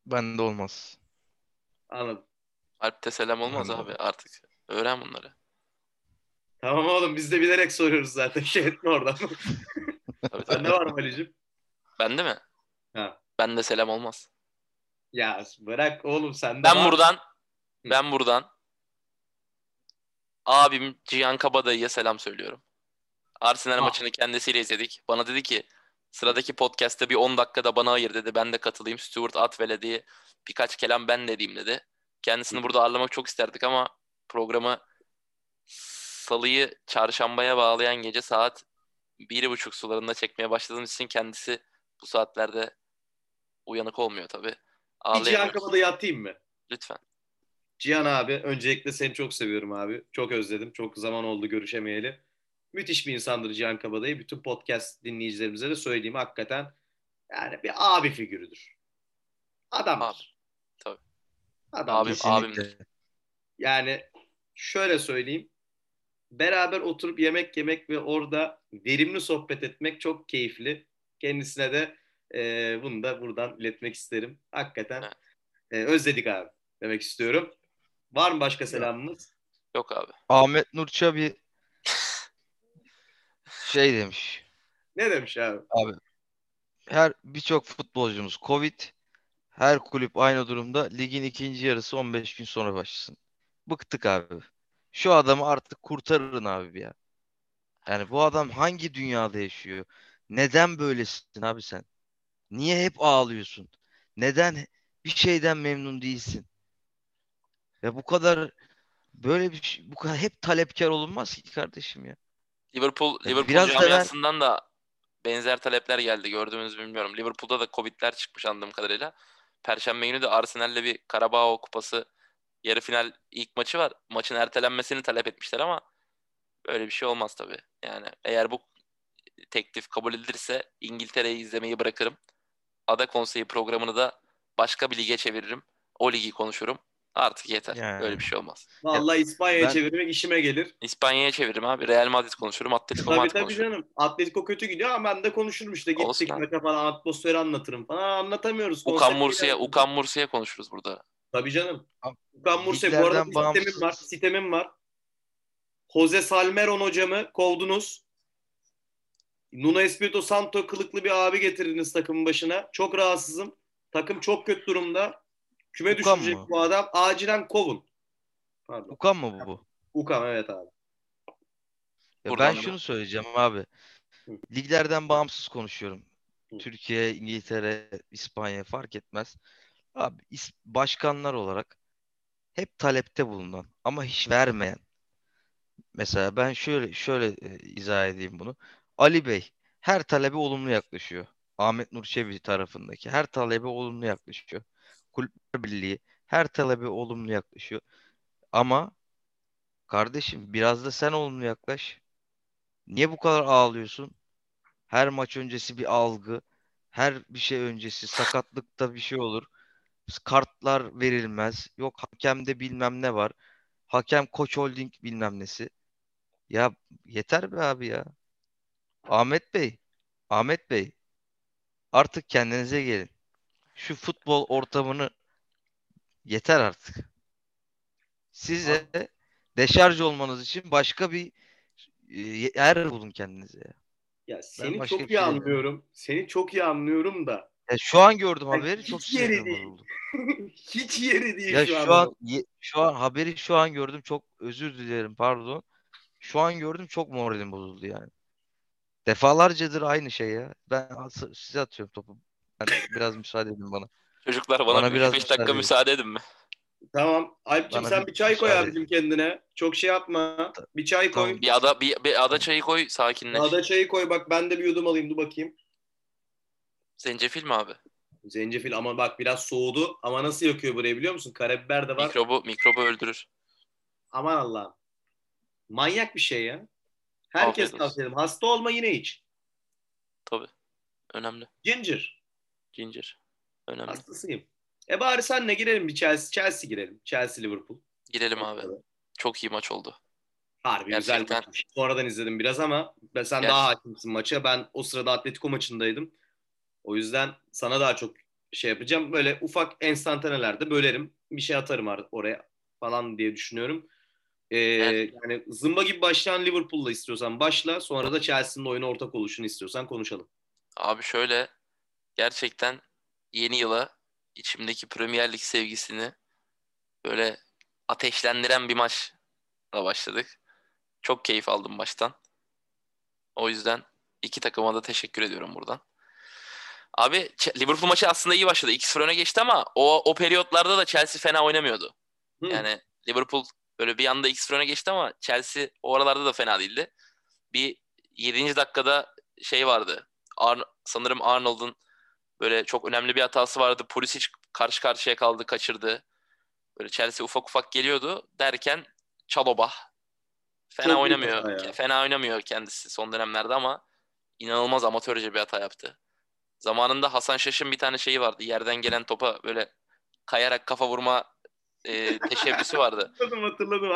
Ben de olmaz. Anladım. Alp'te selam olmaz abi artık. Öğren bunları. Tamam oğlum, biz de bilerek soruyoruz zaten. Şey etme oradan. Sen ne var Mali'cim? Bende mi? Ha. Bende selam olmaz. Ya bırak oğlum sende. Ben buradan abim Cihan Kabadayı'ya selam söylüyorum. Arsenal maçını kendisiyle izledik. Bana dedi ki sıradaki podcast'te bir 10 dakikada bana ayır dedi. Ben de katılayım. Stuart Atwell'e diye birkaç kelam ben dediğim dedi. Kendisini burada ağırlamak çok isterdik ama programı salıyı çarşambaya bağlayan gece saat 1.30 sularında çekmeye başladığımız için kendisi bu saatlerde uyanık olmuyor tabii. Bir Cihan Kabadayı atayım mı? Lütfen. Cihan abi, öncelikle seni çok seviyorum abi. Çok özledim. Çok zaman oldu görüşemeyeli. Müthiş bir insandır Cihan Kabadayı. Bütün podcast dinleyicilerimize de söyleyeyim. Hakikaten yani bir abi figürüdür. Adamdır. Tabii. Adamdır. Abimdir. Yani şöyle söyleyeyim. Beraber oturup yemek yemek ve orada verimli sohbet etmek çok keyifli. Kendisine de bunu da buradan iletmek isterim. Hakikaten özledik abi demek istiyorum. Var mı başka selamımız? Yok abi. Ahmet Nurça bir şey demiş. Ne demiş abi? Abi birçok futbolcumuz Covid, her kulüp aynı durumda, ligin ikinci yarısı 15 gün sonra başlasın. Bıktık abi. Şu adamı artık kurtarın abi ya. Yani bu adam hangi dünyada yaşıyor? Neden böylesin abi sen? Niye hep ağlıyorsun? Neden bir şeyden memnun değilsin? Ya bu kadar böyle bir şey, bu kadar hep talepkar olunmaz ki kardeşim ya. Liverpool camiasından da benzer talepler geldi, gördüğünüz bilmiyorum. Liverpool'da da Covid'ler çıkmış anladığım kadarıyla. Perşembe günü de Arsenal'le bir Karabağ Kupası yarı final ilk maçı var. Maçın ertelenmesini talep etmişler ama böyle bir şey olmaz tabii. Yani eğer bu teklif kabul edilirse İngiltere'yi izlemeyi bırakırım. Ada Konseyi programını da başka bir lige çeviririm. O ligi konuşurum. Artık yeter. Yani. Öyle bir şey olmaz. Vallahi İspanya'ya çevirmek işime gelir. İspanya'ya çeviririm abi. Real Madrid konuşurum. Atletico Madrid konuşurum. Canım. Atletico kötü gidiyor ama ben de konuşurum işte. Gittik falan atmosferi anlatırım falan. Anlatamıyoruz. Okan Mursi'ye konuşuruz burada. Tabii canım. Okan Mursi'ye bu arada sistemim var. Jose Salmeron hocamı kovdunuz. Nuno Espirito Santo kılıklı bir abi getirdiniz takımın başına. Çok rahatsızım. Takım çok kötü durumda. Küme Ukan düşecek mı bu adam? Acilen kovun. Pardon. Ukan mı bu? Ukan, evet abi. Ben şunu söyleyeceğim abi. Liglerden bağımsız konuşuyorum. Türkiye, İngiltere, İspanya fark etmez. Abi başkanlar olarak hep talepte bulunan ama hiç vermeyen. Mesela ben şöyle izah edeyim bunu. Ali Bey her talebe olumlu yaklaşıyor. Ahmet Nur Çebi tarafındaki her talebe olumlu yaklaşıyor. Kulüpler Birliği her talebe olumlu yaklaşıyor. Ama kardeşim biraz da sen olumlu yaklaş. Niye bu kadar ağlıyorsun? Her maç öncesi bir algı, her bir şey öncesi sakatlıkta bir şey olur. Kartlar verilmez. Yok hakemde bilmem ne var. Hakem Koç Holding bilmem nesi. Ya yeter be abi ya. Ahmet Bey artık kendinize gelin. Şu futbol ortamını yeter artık. Size deşarj olmanız için başka bir yer bulun kendinize. Ya seni çok iyi anlıyorum. Seni çok iyi anlıyorum da. Ya şu an gördüm haberi. Hiç çok yeri değil. Hiç yeri değil ya şu an haberi şu an gördüm. Çok özür dilerim, pardon. Şu an gördüm, çok moralim bozuldu yani. Defalarcadır aynı şey ya. Ben size atıyorum topu. Biraz müsaade edin bana. Çocuklar bana biraz 5 dakika müsaade edin mi? Tamam. Alp'cim sen bir çay koy abicim kendine. Çok şey yapma. Bir çay koy. Tamam. Bir ada çayı koy, sakinleş. Ada çayı koy, bak ben de bir yudum alayım, dur bakayım. Zencefil mi abi? Zencefil ama bak biraz soğudu ama nasıl yakıyor burayı biliyor musun? Karabiber de var. Mikrobu öldürür. Aman Allah'ım. Manyak bir şey ya. Herkes tavsiye ederim. Hasta olma, yine iç. Tabii. Önemli. Ginger. Önemli. Hastasıyım. Bari senle girelim bir Chelsea girelim. Chelsea Liverpool. Girelim abi. Evet. Çok iyi maç oldu. Harbi gerçekten. Güzel maç. Sonradan izledim biraz ama sen daha hakimsin maça. Ben o sırada Atletico maçındaydım. O yüzden sana daha çok şey yapacağım. Böyle ufak enstantanelerde bölerim. Bir şey atarım oraya falan diye düşünüyorum. Evet. Yani zımba gibi başlayan Liverpool'la istiyorsan başla, sonra da Chelsea'nin oyuna ortak oluşunu istiyorsan konuşalım. Abi şöyle, gerçekten yeni yıla içimdeki Premier Lig sevgisini böyle ateşlendiren bir maçla başladık. Çok keyif aldım maçtan. O yüzden iki takıma da teşekkür ediyorum buradan. Abi Liverpool maçı aslında iyi başladı. 2-0 öne geçti ama o periyotlarda da Chelsea fena oynamıyordu. Yani Liverpool böyle bir anda 2-0 öne geçti ama Chelsea o aralarda da fena değildi. Bir 7. dakikada şey vardı. Sanırım Arnold'un böyle çok önemli bir hatası vardı. Pulisic karşı karşıya kaldı, kaçırdı. Böyle Chelsea ufak ufak geliyordu derken Chalobah. Fena oynamıyor kendisi son dönemlerde ama inanılmaz amatörce bir hata yaptı. Zamanında Hasan Şaş'ın bir tane şeyi vardı. Yerden gelen topa böyle kayarak kafa vurma teşebbüsü vardı. Hatırladım.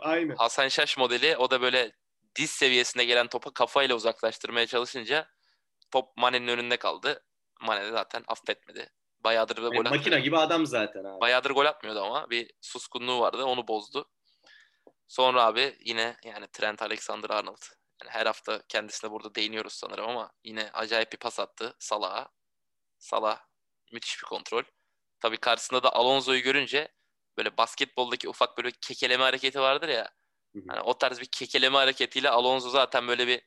Aynı. Hasan Şaş modeli. O da böyle diz seviyesinde gelen topa kafayla uzaklaştırmaya çalışınca top Mane'nin önünde kaldı. Mane de zaten affetmedi. Bayağıdır da gol atmıyor. Makine gibi adam zaten abi. Bayağıdır gol atmıyordu ama bir suskunluğu vardı. Onu bozdu. Sonra abi yine yani Trent Alexander-Arnold. Yani her hafta kendisine burada değiniyoruz sanırım ama yine acayip bir pas attı Salah'a. Salah müthiş bir kontrol. Tabii karşısında da Alonso'yu görünce böyle basketboldaki ufak böyle kekeleme hareketi vardır ya. Yani o tarz bir kekeleme hareketiyle Alonso zaten böyle bir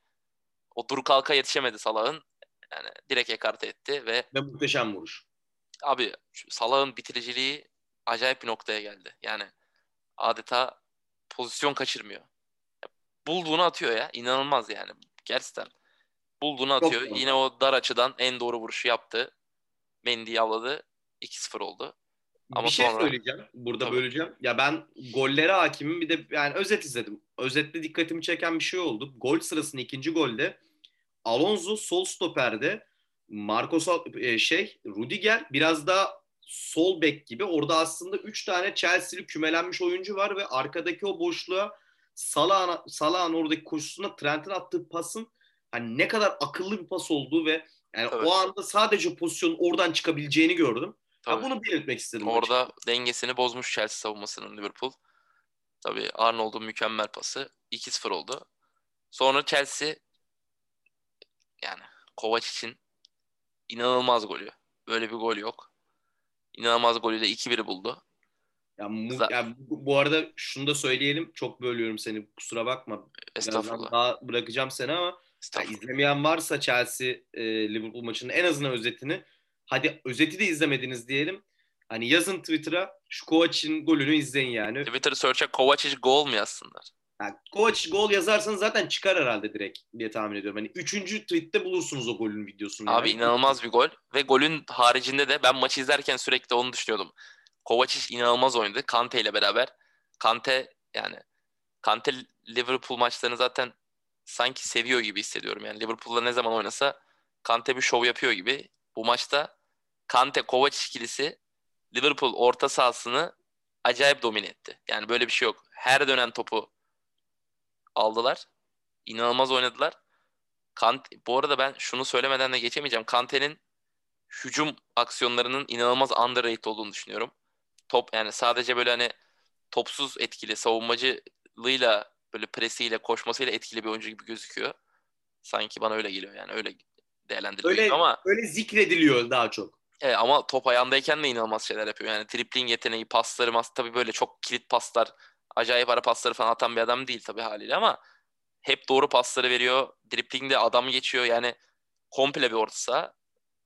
o dur kalka yetişemedi Salah'ın. Yani direkt ekarte etti ve muhteşem vuruş. Abi Salah'ın bitiriciliği acayip bir noktaya geldi. Yani adeta pozisyon kaçırmıyor. Bulduğunu atıyor ya. İnanılmaz yani. Gerçekten. Bulduğunu atıyor. Çok yine o dar açıdan en doğru vuruşu yaptı. Mendy'yi avladı. 2-0 oldu. Ama bir şey sonra söyleyeceğim. Burada tabii böleceğim. Ya ben gollere hakimim. Bir de yani özet izledim. Özette dikkatimi çeken bir şey oldu. Gol sırasında ikinci golde Alonso sol stoperde, Marcos Rudiger biraz daha sol bek gibi. Orada aslında 3 tane Chelsea'li kümelenmiş oyuncu var ve arkadaki o boşluğa Salah'ın oradaki koşusuna Trent'in attığı pasın hani ne kadar akıllı bir pas olduğu ve yani evet, o anda sadece pozisyonun oradan çıkabileceğini gördüm. Ya bunu belirtmek istedim. Orada dengesini bozmuş Chelsea savunmasının Liverpool. Tabii Arnold'un mükemmel pası. 2-0 oldu. Sonra Chelsea yani Kovacic'in inanılmaz golü. Böyle bir gol yok. İnanılmaz golüyle 2-1 buldu. Yani bu arada şunu da söyleyelim. Çok bölüyorum seni. Kusura bakma. Estağfurullah. Daha bırakacağım seni ama izlemeyen varsa Chelsea Liverpool maçının en azından özetini, hadi özeti de izlemediniz diyelim. Hani yazın Twitter'a şu Kovacic'in golünü izleyin yani. Twitter'ı search'a Kovacic gol mu yazsınlar? Yani Kovacic gol yazarsanız zaten çıkar herhalde direkt diye tahmin ediyorum. Hani 3. tweet'te bulursunuz o golün videosunu. Abi yani inanılmaz bir gol ve golün haricinde de ben maçı izlerken sürekli onu düşünüyordum. Kovacic inanılmaz oynadı Kante ile beraber. Kante Liverpool maçlarını zaten sanki seviyor gibi hissediyorum. Yani Liverpool'la ne zaman oynasa Kante bir şov yapıyor gibi. Bu maçta Kante Kovacic ikilisi Liverpool orta sahasını acayip domine etti. Yani böyle bir şey yok. Her dönen topu aldılar. İnanılmaz oynadılar. Kante, bu arada ben şunu söylemeden de geçemeyeceğim. Kante'nin hücum aksiyonlarının inanılmaz underrated olduğunu düşünüyorum. Top yani sadece böyle hani topsuz etkili, savunmacılığıyla böyle presiyle, koşmasıyla etkili bir oyuncu gibi gözüküyor. Sanki bana öyle geliyor yani. Öyle değerlendiriliyor ama öyle zikrediliyor daha çok. Evet ama top ayağındayken de inanılmaz şeyler yapıyor. Yani tripling yeteneği, pasları, tabii böyle çok kilit paslar, acayip ara pasları falan atan bir adam değil tabii haliyle ama hep doğru pasları veriyor. Driplingde adam geçiyor. Yani komple bir orta saha.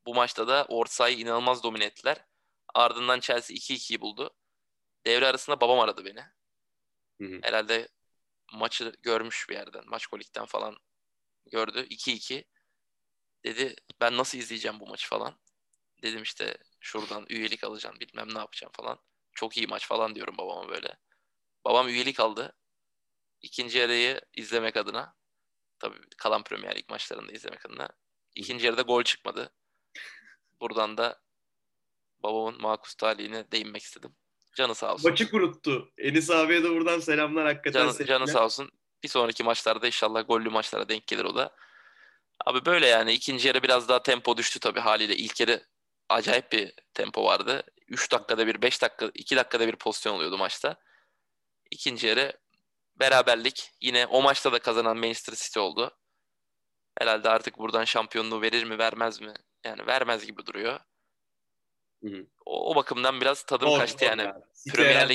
Bu maçta da orta sahayı inanılmaz domine ettiler. Ardından Chelsea 2-2'yi buldu. Devre arasında babam aradı beni. Hı-hı. Herhalde maçı görmüş bir yerden. Maçkolik'ten falan gördü. 2-2. Dedi ben nasıl izleyeceğim bu maçı falan. Dedim işte şuradan üyelik alacağım bilmem ne yapacağım falan. Çok iyi maç falan diyorum babama böyle. Babam üyelik aldı. İkinci yarıyı izlemek adına. Tabii kalan Premier Lig maçlarını da izlemek adına. İkinci yarıda gol çıkmadı. Buradan da babamın makus talihine değinmek istedim. Canı sağ olsun. Maçı kuruttu. Enis abiye de buradan selamlar hakikaten. Canı sağ olsun. Bir sonraki maçlarda inşallah gollü maçlara denk gelir o da. Abi böyle yani ikinci yarı biraz daha tempo düştü tabii haliyle. İlk yarı acayip bir tempo vardı. 3 dakikada bir, 5 dakika, 2 dakikada bir pozisyon oluyordu maçta. İkinci yarı beraberlik yine o maçta da kazanan Manchester City oldu. Herhalde artık buradan şampiyonluğu verir mi vermez mi? Yani vermez gibi duruyor. O bakımdan biraz tadım kaçtı yani. Premier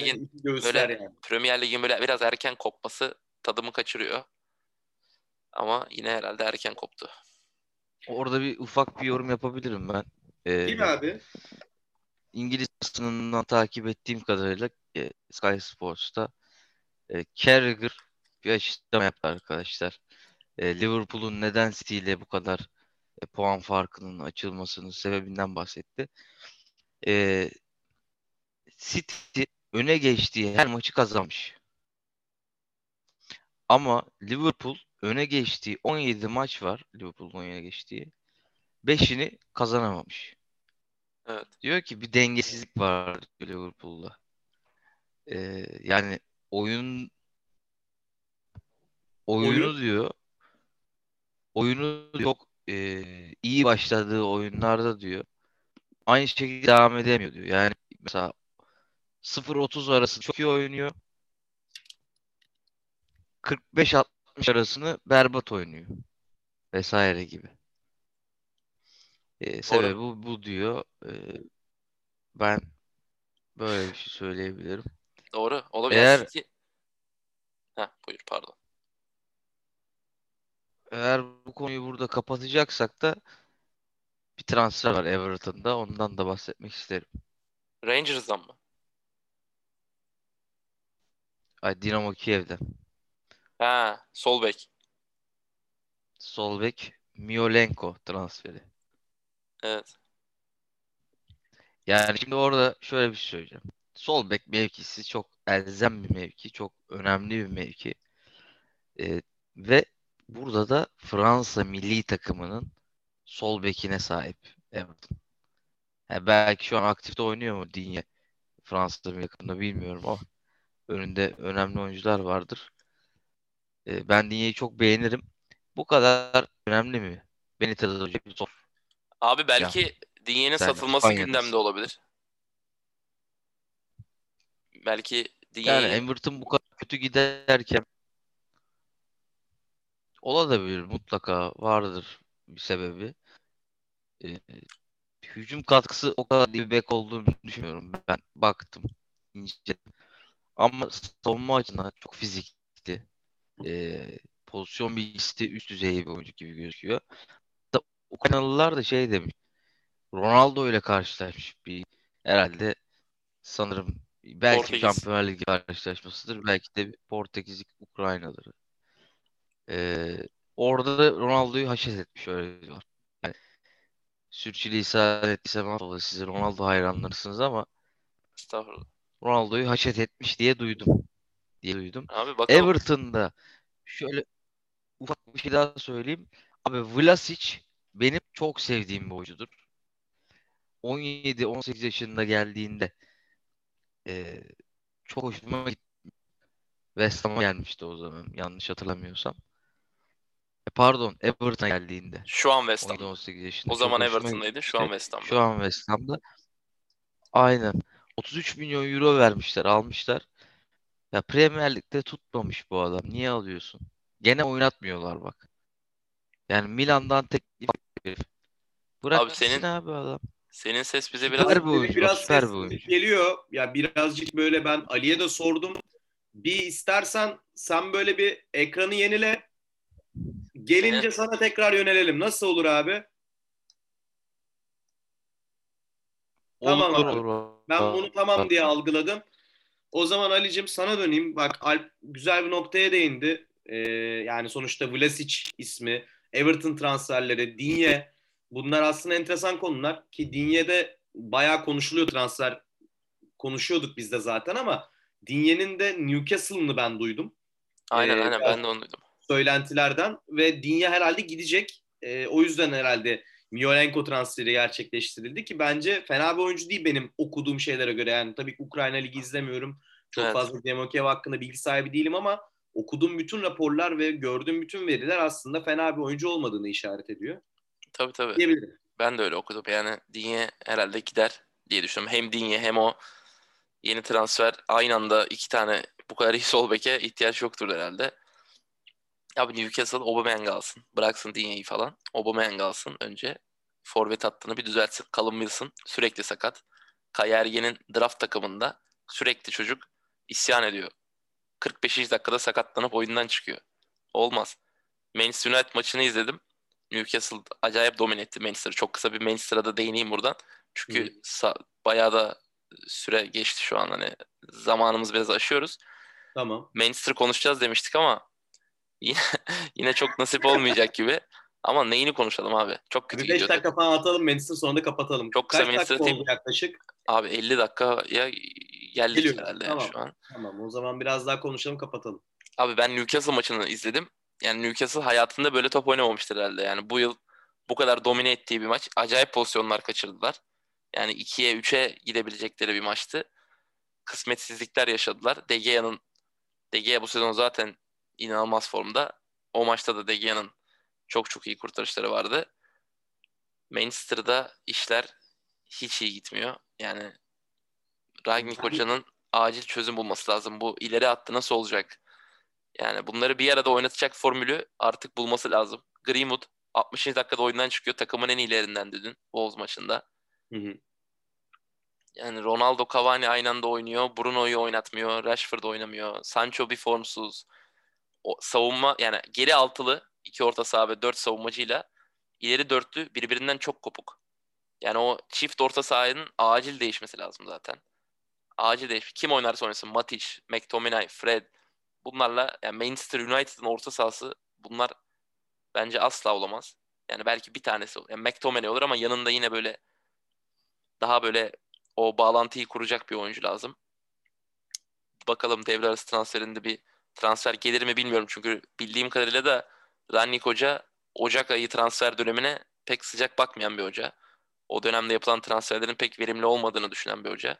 Lig'in böyle biraz erken kopması tadımı kaçırıyor. Ama yine herhalde erken koptu. Orada bir ufak bir yorum yapabilirim ben. Kim abi? İngiliz basınından takip ettiğim kadarıyla Sky Sports'ta Carragher bir açıklama yaptı arkadaşlar. Liverpool'un neden City ile bu kadar puan farkının açılmasının sebebinden bahsetti. City öne geçtiği her maçı kazanmış. Ama Liverpool öne geçtiği 17 maç var. Liverpool'un öne geçtiği 5'ini kazanamamış. Evet. Diyor ki bir dengesizlik var Liverpool'da. Yani oyunu diyor. Oyunu çok iyi başladığı oyunlarda diyor aynı şekilde devam edemiyor diyor. Yani mesela 0-30 arası çok iyi oynuyor. 45-60 arasını berbat oynuyor. Vesaire gibi. Sebebi bu diyor. Ben böyle bir şey söyleyebilirim. Doğru. Olabilir. Buyur pardon. Eğer bu konuyu burada kapatacaksak da bir transfer var Everton'da. Ondan da bahsetmek isterim. Rangers'dan mı? Dinamo Kiev'den. Sol bek. Sol bek Mykolenko transferi. Evet. Yani şimdi orada şöyle bir şey söyleyeceğim. Sol bek mevkisi çok elzem bir mevki. Çok önemli bir mevki. Ve burada da Fransa milli takımının sol bekine sahip Everton. Yani belki şu an aktifte oynuyor mu Digne Fransa'da mı yakında bilmiyorum ama önünde önemli oyuncular vardır. Ben Digne'yi çok beğenirim. Bu kadar önemli mi? Beni tadılacak bir sor. Abi belki yani, Digne'nin satılması gündemde olabilir. Belki Digne'yi... Yani Everton bu kadar kötü giderken olabilir. Mutlaka vardır bir sebebi. Hücum katkısı o kadar iyi bir bek olduğunu düşünmüyorum. Ben baktım. İnceledim. Ama savunma açısından çok fizikli. Pozisyon bilgisi de üst düzey bir oyuncu gibi gözüküyor. Hatta o kanallar da şey demiş. Ronaldo ile karşılaşmış bir herhalde sanırım belki Portekiz. Şampiyonlar Ligi karşılaşmasıdır. Belki de Portekizlik Ukraynadır. Orada da Ronaldo'yu haşet etmiş öyle diyor. Yani, sürçülisan ettiyse Ronaldo siz Ronaldo hayranlarısınız ama Ronaldo'yu haşet etmiş diye duydum. Abi, Everton'da şöyle ufak bir şey daha söyleyeyim. Abi Vlahovic benim çok sevdiğim bir oyuncudur. 17-18 yaşında geldiğinde çok hoşuma gitti. West Ham'a gelmişti o zaman yanlış hatırlamıyorsam. Pardon Everton'a geldiğinde. Şu an West Ham. 18 yaşında. O zaman Everton'daydı. Şu an West Ham'da. Şu an West Ham'da. Aynen. 33 milyon euro vermişler. Almışlar. Ya Premier Lig'de tutmamış bu adam. Niye alıyorsun? Gene oynatmıyorlar bak. Yani Milan'dan teklif. Bırak abi senin abi adam. Senin ses bize biraz süper bir oyuncu. Geliyor. Ya birazcık böyle ben Ali'ye de sordum. Bir istersen sen böyle bir ekranı yenile. Gelince evet. Sana tekrar yönelelim. Nasıl olur abi? Tamam abi. Ben bunu tamam diye algıladım. O zaman Ali'cim sana döneyim. Bak Alp güzel bir noktaya değindi. Yani sonuçta Vlasic ismi, Everton transferleri, Digne. Bunlar aslında enteresan konular. Ki Digne'de bayağı konuşuluyor transfer. Konuşuyorduk biz de zaten ama Digne'nin de Newcastle'ını ben duydum. Aynen ben de onu duydum. Söylentilerden ve Digne herhalde gidecek. O yüzden herhalde Mykolenko transferi gerçekleştirildi ki bence fena bir oyuncu değil benim okuduğum şeylere göre. Yani tabii ki Ukrayna Ligi izlemiyorum. Çok fazla Demokev hakkında bilgi sahibi değilim ama okuduğum bütün raporlar ve gördüğüm bütün veriler aslında fena bir oyuncu olmadığını işaret ediyor. Tabii. Diyebilirim. Ben de öyle okudum. Yani Digne herhalde gider diye düşünüyorum. Hem Digne hem o yeni transfer aynı anda iki tane bu kadar iyi sol beke ihtiyaç yoktur herhalde. Abi Newcastle Aubameyang alsın. Bıraksın Dinya'yı falan. Aubameyang alsın önce. Forvet hattını bir düzeltsin. Callum Wilson sürekli sakat. Kai Ergen'in draft takımında sürekli çocuk isyan ediyor. 45. dakikada sakatlanıp oyundan çıkıyor. Olmaz. Manchester United maçını izledim. Newcastle acayip domine etti Manchester'ı. Çok kısa bir Manchester'a da değineyim buradan. Çünkü bayağı da süre geçti şu an. Hani zamanımız biraz aşıyoruz. Tamam. Manchester konuşacağız demiştik ama yine çok nasip olmayacak gibi. Ama neyini konuşalım abi? Çok kötü gidiyordu. 5 dakika falan atalım Manchester, sonra da kapatalım. Çok kısa Manchester oldu yaklaşık. Abi 50 dakikaya geldik herhalde tamam. Yani şu an. Tamam, o zaman biraz daha konuşalım, kapatalım. Abi ben Newcastle maçını izledim. Yani Newcastle hayatında böyle top oynamamıştır herhalde. Yani bu yıl bu kadar domine ettiği bir maç. Acayip pozisyonlar kaçırdılar. Yani 2'ye 3'e gidebilecekleri bir maçtı. Kısmetsizlikler yaşadılar. De Gea bu sezon zaten inanılmaz formda. O maçta da De Gea'nın çok iyi kurtarışları vardı. Manchester'da işler hiç iyi gitmiyor. Yani Rangnick Hoca'nın acil çözüm bulması lazım. Bu ileri hattı nasıl olacak? Yani bunları bir arada oynatacak formülü artık bulması lazım. Greenwood 60. dakikada oyundan çıkıyor. Takımın en iyilerinden dün Wolves maçında. Hı. Yani Ronaldo, Cavani aynı anda oynuyor. Bruno'yu oynatmıyor. Rashford oynamıyor. Sancho bir formsuz. O savunma, yani geri altılı 2 orta saha ve 4 savunmacıyla ileri dörtlü birbirinden çok kopuk. Yani o çift orta sahanın acil değişmesi lazım zaten. Acil değiş. Kim oynarsa oynasın. Matic, McTominay, Fred. Bunlarla yani Manchester United'ın orta sahası, bunlar bence asla olamaz. Yani belki bir tanesi olur. Yani McTominay olur ama yanında yine böyle daha böyle o bağlantıyı kuracak bir oyuncu lazım. Bakalım devre arası transferinde bir transfer gelir mi bilmiyorum. Çünkü bildiğim kadarıyla da Rangnick Hoca Ocak ayı transfer dönemine pek sıcak bakmayan bir hoca. O dönemde yapılan transferlerin pek verimli olmadığını düşünen bir hoca.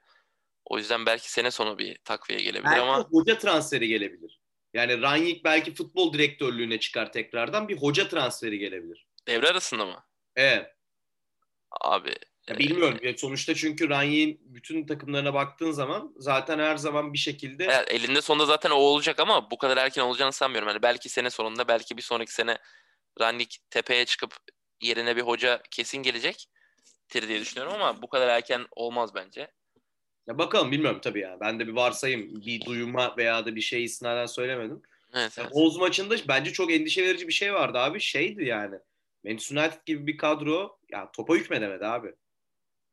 O yüzden belki sene sonu bir takviye gelebilir belki ama... hoca transferi gelebilir. Yani Rangnick belki futbol direktörlüğüne çıkar tekrardan, bir hoca transferi gelebilir. Devre arasında mı? Evet. Abi... Ya bilmiyorum. Sonuçta çünkü Rangnick'in bütün takımlarına baktığın zaman zaten her zaman bir şekilde... Evet, elinde sonunda zaten o olacak ama bu kadar erken olacağını sanmıyorum. Yani belki sene sonunda, belki bir sonraki sene Rangnick tepeye çıkıp yerine bir hoca kesin gelecektir diye düşünüyorum ama bu kadar erken olmaz bence. Ya bakalım, bilmiyorum tabii ya. Ben de bir varsayım, bir duyuma veya da bir şey istinaden söylemedim. Evet, evet. Oğuz maçında bence çok endişe verici bir şey vardı abi. Şeydi yani. Manchester United gibi bir kadro ya topa hükmedemedi abi.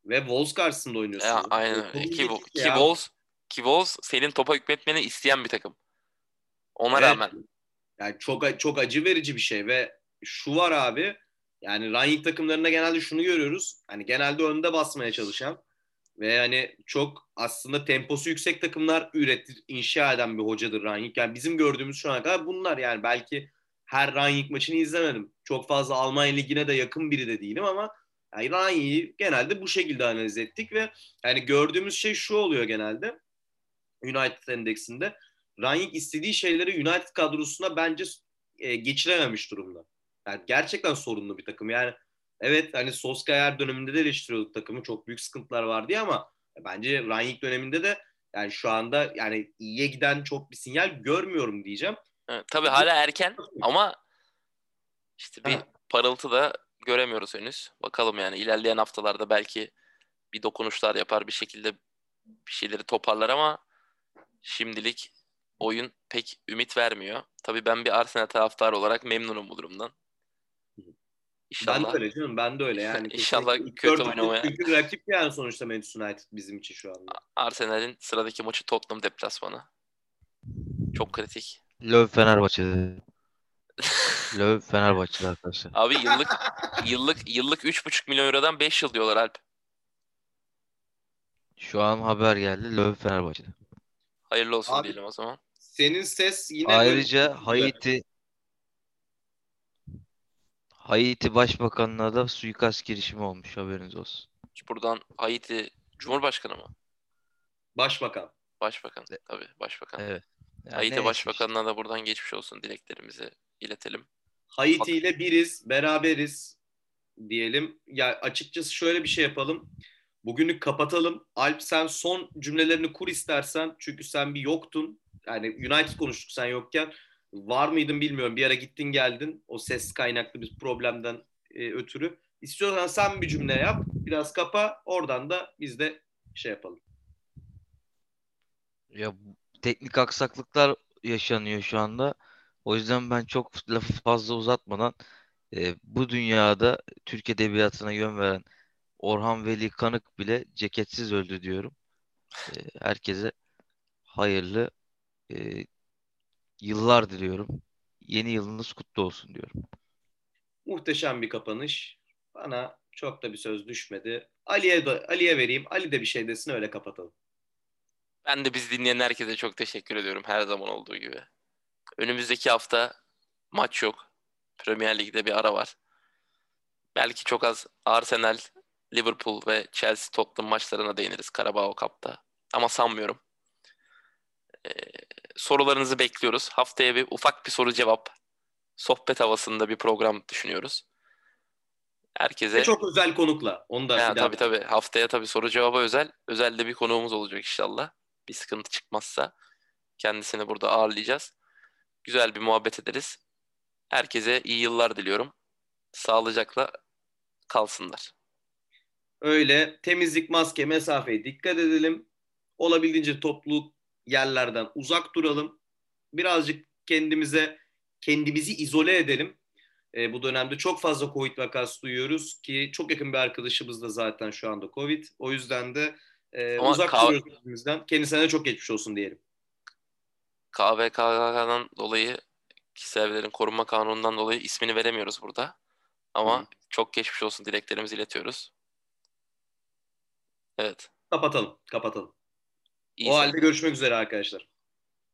Ve Wolves karşısında oynuyorsun. Ya, aynen öyle. Ki Wolves senin topa hükmetmeni isteyen bir takım. Ona rağmen. Yani çok acı verici bir şey ve şu var abi. Yani Rangnick takımlarında genelde şunu görüyoruz. Hani genelde önde basmaya çalışan ve hani çok aslında temposu yüksek takımlar üretir, inşa eden bir hocadır Rangnick. Yani bizim gördüğümüz şu ana kadar bunlar yani. Belki her Rangnick maçını izlemedim. Çok fazla Almanya Ligi'ne de yakın biri de değilim ama yani Rangnick'i genelde bu şekilde analiz ettik ve yani gördüğümüz şey şu oluyor genelde United Endeks'inde. Rangnick istediği şeyleri United kadrosuna bence geçirememiş durumda. Yani gerçekten sorunlu bir takım. Yani evet hani Solskjaer döneminde de eleştiriyorduk takımı, çok büyük sıkıntılar vardı ya, ama bence Rangnick döneminde de yani şu anda yani iyiye giden çok bir sinyal görmüyorum diyeceğim. Evet, tabii hala erken ama işte bir parıltı da göremiyoruz henüz. Bakalım yani ilerleyen haftalarda belki bir dokunuşlar yapar, bir şekilde bir şeyleri toparlar ama şimdilik oyun pek ümit vermiyor. Tabii ben bir Arsenal taraftarı olarak memnunum bu durumdan. İnşallah. Ben de öyle canım, ben de öyle yani. İnşallah kötü oynamaya. Çünkü rakip yani sonuçta Manchester United bizim için şu anda. Arsenal'in sıradaki maçı Tottenham deplasmanı. Çok kritik. Löw Fenerbahçe'de. Löw Fenerbahçe'de arkadaşlar. Abi yıllık 3,5 milyon eurodan 5 yıl diyorlar Alp. Şu an haber geldi, Löw Fenerbahçe'de. Hayırlı olsun abi, diyelim o zaman. Senin ses yine... Ayrıca Haiti Başbakanı'na da suikast girişimi olmuş, haberiniz olsun. Buradan Haiti Cumhurbaşkanı mı? Başbakan. Tabii başbakan. Evet. Yani Haiti Başbakanı'na da buradan geçmiş olsun dileklerimizi iletelim. Haiti ile biriz, beraberiz diyelim. Ya açıkçası şöyle bir şey yapalım. Bugünü kapatalım. Alp sen son cümlelerini kur istersen. Çünkü sen bir yoktun. yani United konuştuk sen yokken, var mıydın bilmiyorum. Bir ara gittin geldin o ses kaynaklı bir problemden ötürü. İstiyorsan sen bir cümle yap, biraz kapa, oradan da biz de şey yapalım. Ya teknik aksaklıklar yaşanıyor şu anda. O yüzden ben çok lafı fazla uzatmadan bu dünyada Türk edebiyatına yön veren Orhan Veli Kanık bile ceketsiz öldü diyorum. Herkese hayırlı yıllar diliyorum. Yeni yılınız kutlu olsun diyorum. Muhteşem bir kapanış. Bana çok da bir söz düşmedi. Ali'ye vereyim. Ali de bir şey desin, öyle kapatalım. Ben de biz dinleyen herkese çok teşekkür ediyorum, her zaman olduğu gibi. Önümüzdeki hafta maç yok. Premier Lig'de bir ara var. Belki çok az Arsenal, Liverpool ve Chelsea Tottenham maçlarına değiniriz Carabao Cup'ta. Ama sanmıyorum. Sorularınızı bekliyoruz. Haftaya bir ufak bir soru cevap, sohbet havasında bir program düşünüyoruz. Herkese... Çok özel konukla. Onu da tabii. Haftaya tabii soru cevaba özel. Özel de bir konuğumuz olacak inşallah. Bir sıkıntı çıkmazsa kendisini burada ağırlayacağız. Güzel bir muhabbet ederiz. Herkese iyi yıllar diliyorum. Sağlıcakla kalsınlar. Öyle. Temizlik, maske, mesafeye dikkat edelim. Olabildiğince toplu yerlerden uzak duralım. Birazcık kendimizi izole edelim. Bu dönemde çok fazla Covid vakası duyuyoruz ki çok yakın bir arkadaşımız da zaten şu anda Covid. O yüzden de uzak duruyoruz bizden. Kendisine de çok geçmiş olsun diyelim. KVKK'dan dolayı, kişisel verilerin korunma kanunundan dolayı ismini veremiyoruz burada. Ama çok geçmiş olsun dileklerimizi iletiyoruz. Evet. Kapatalım. İyi o halde görüşmek üzere arkadaşlar.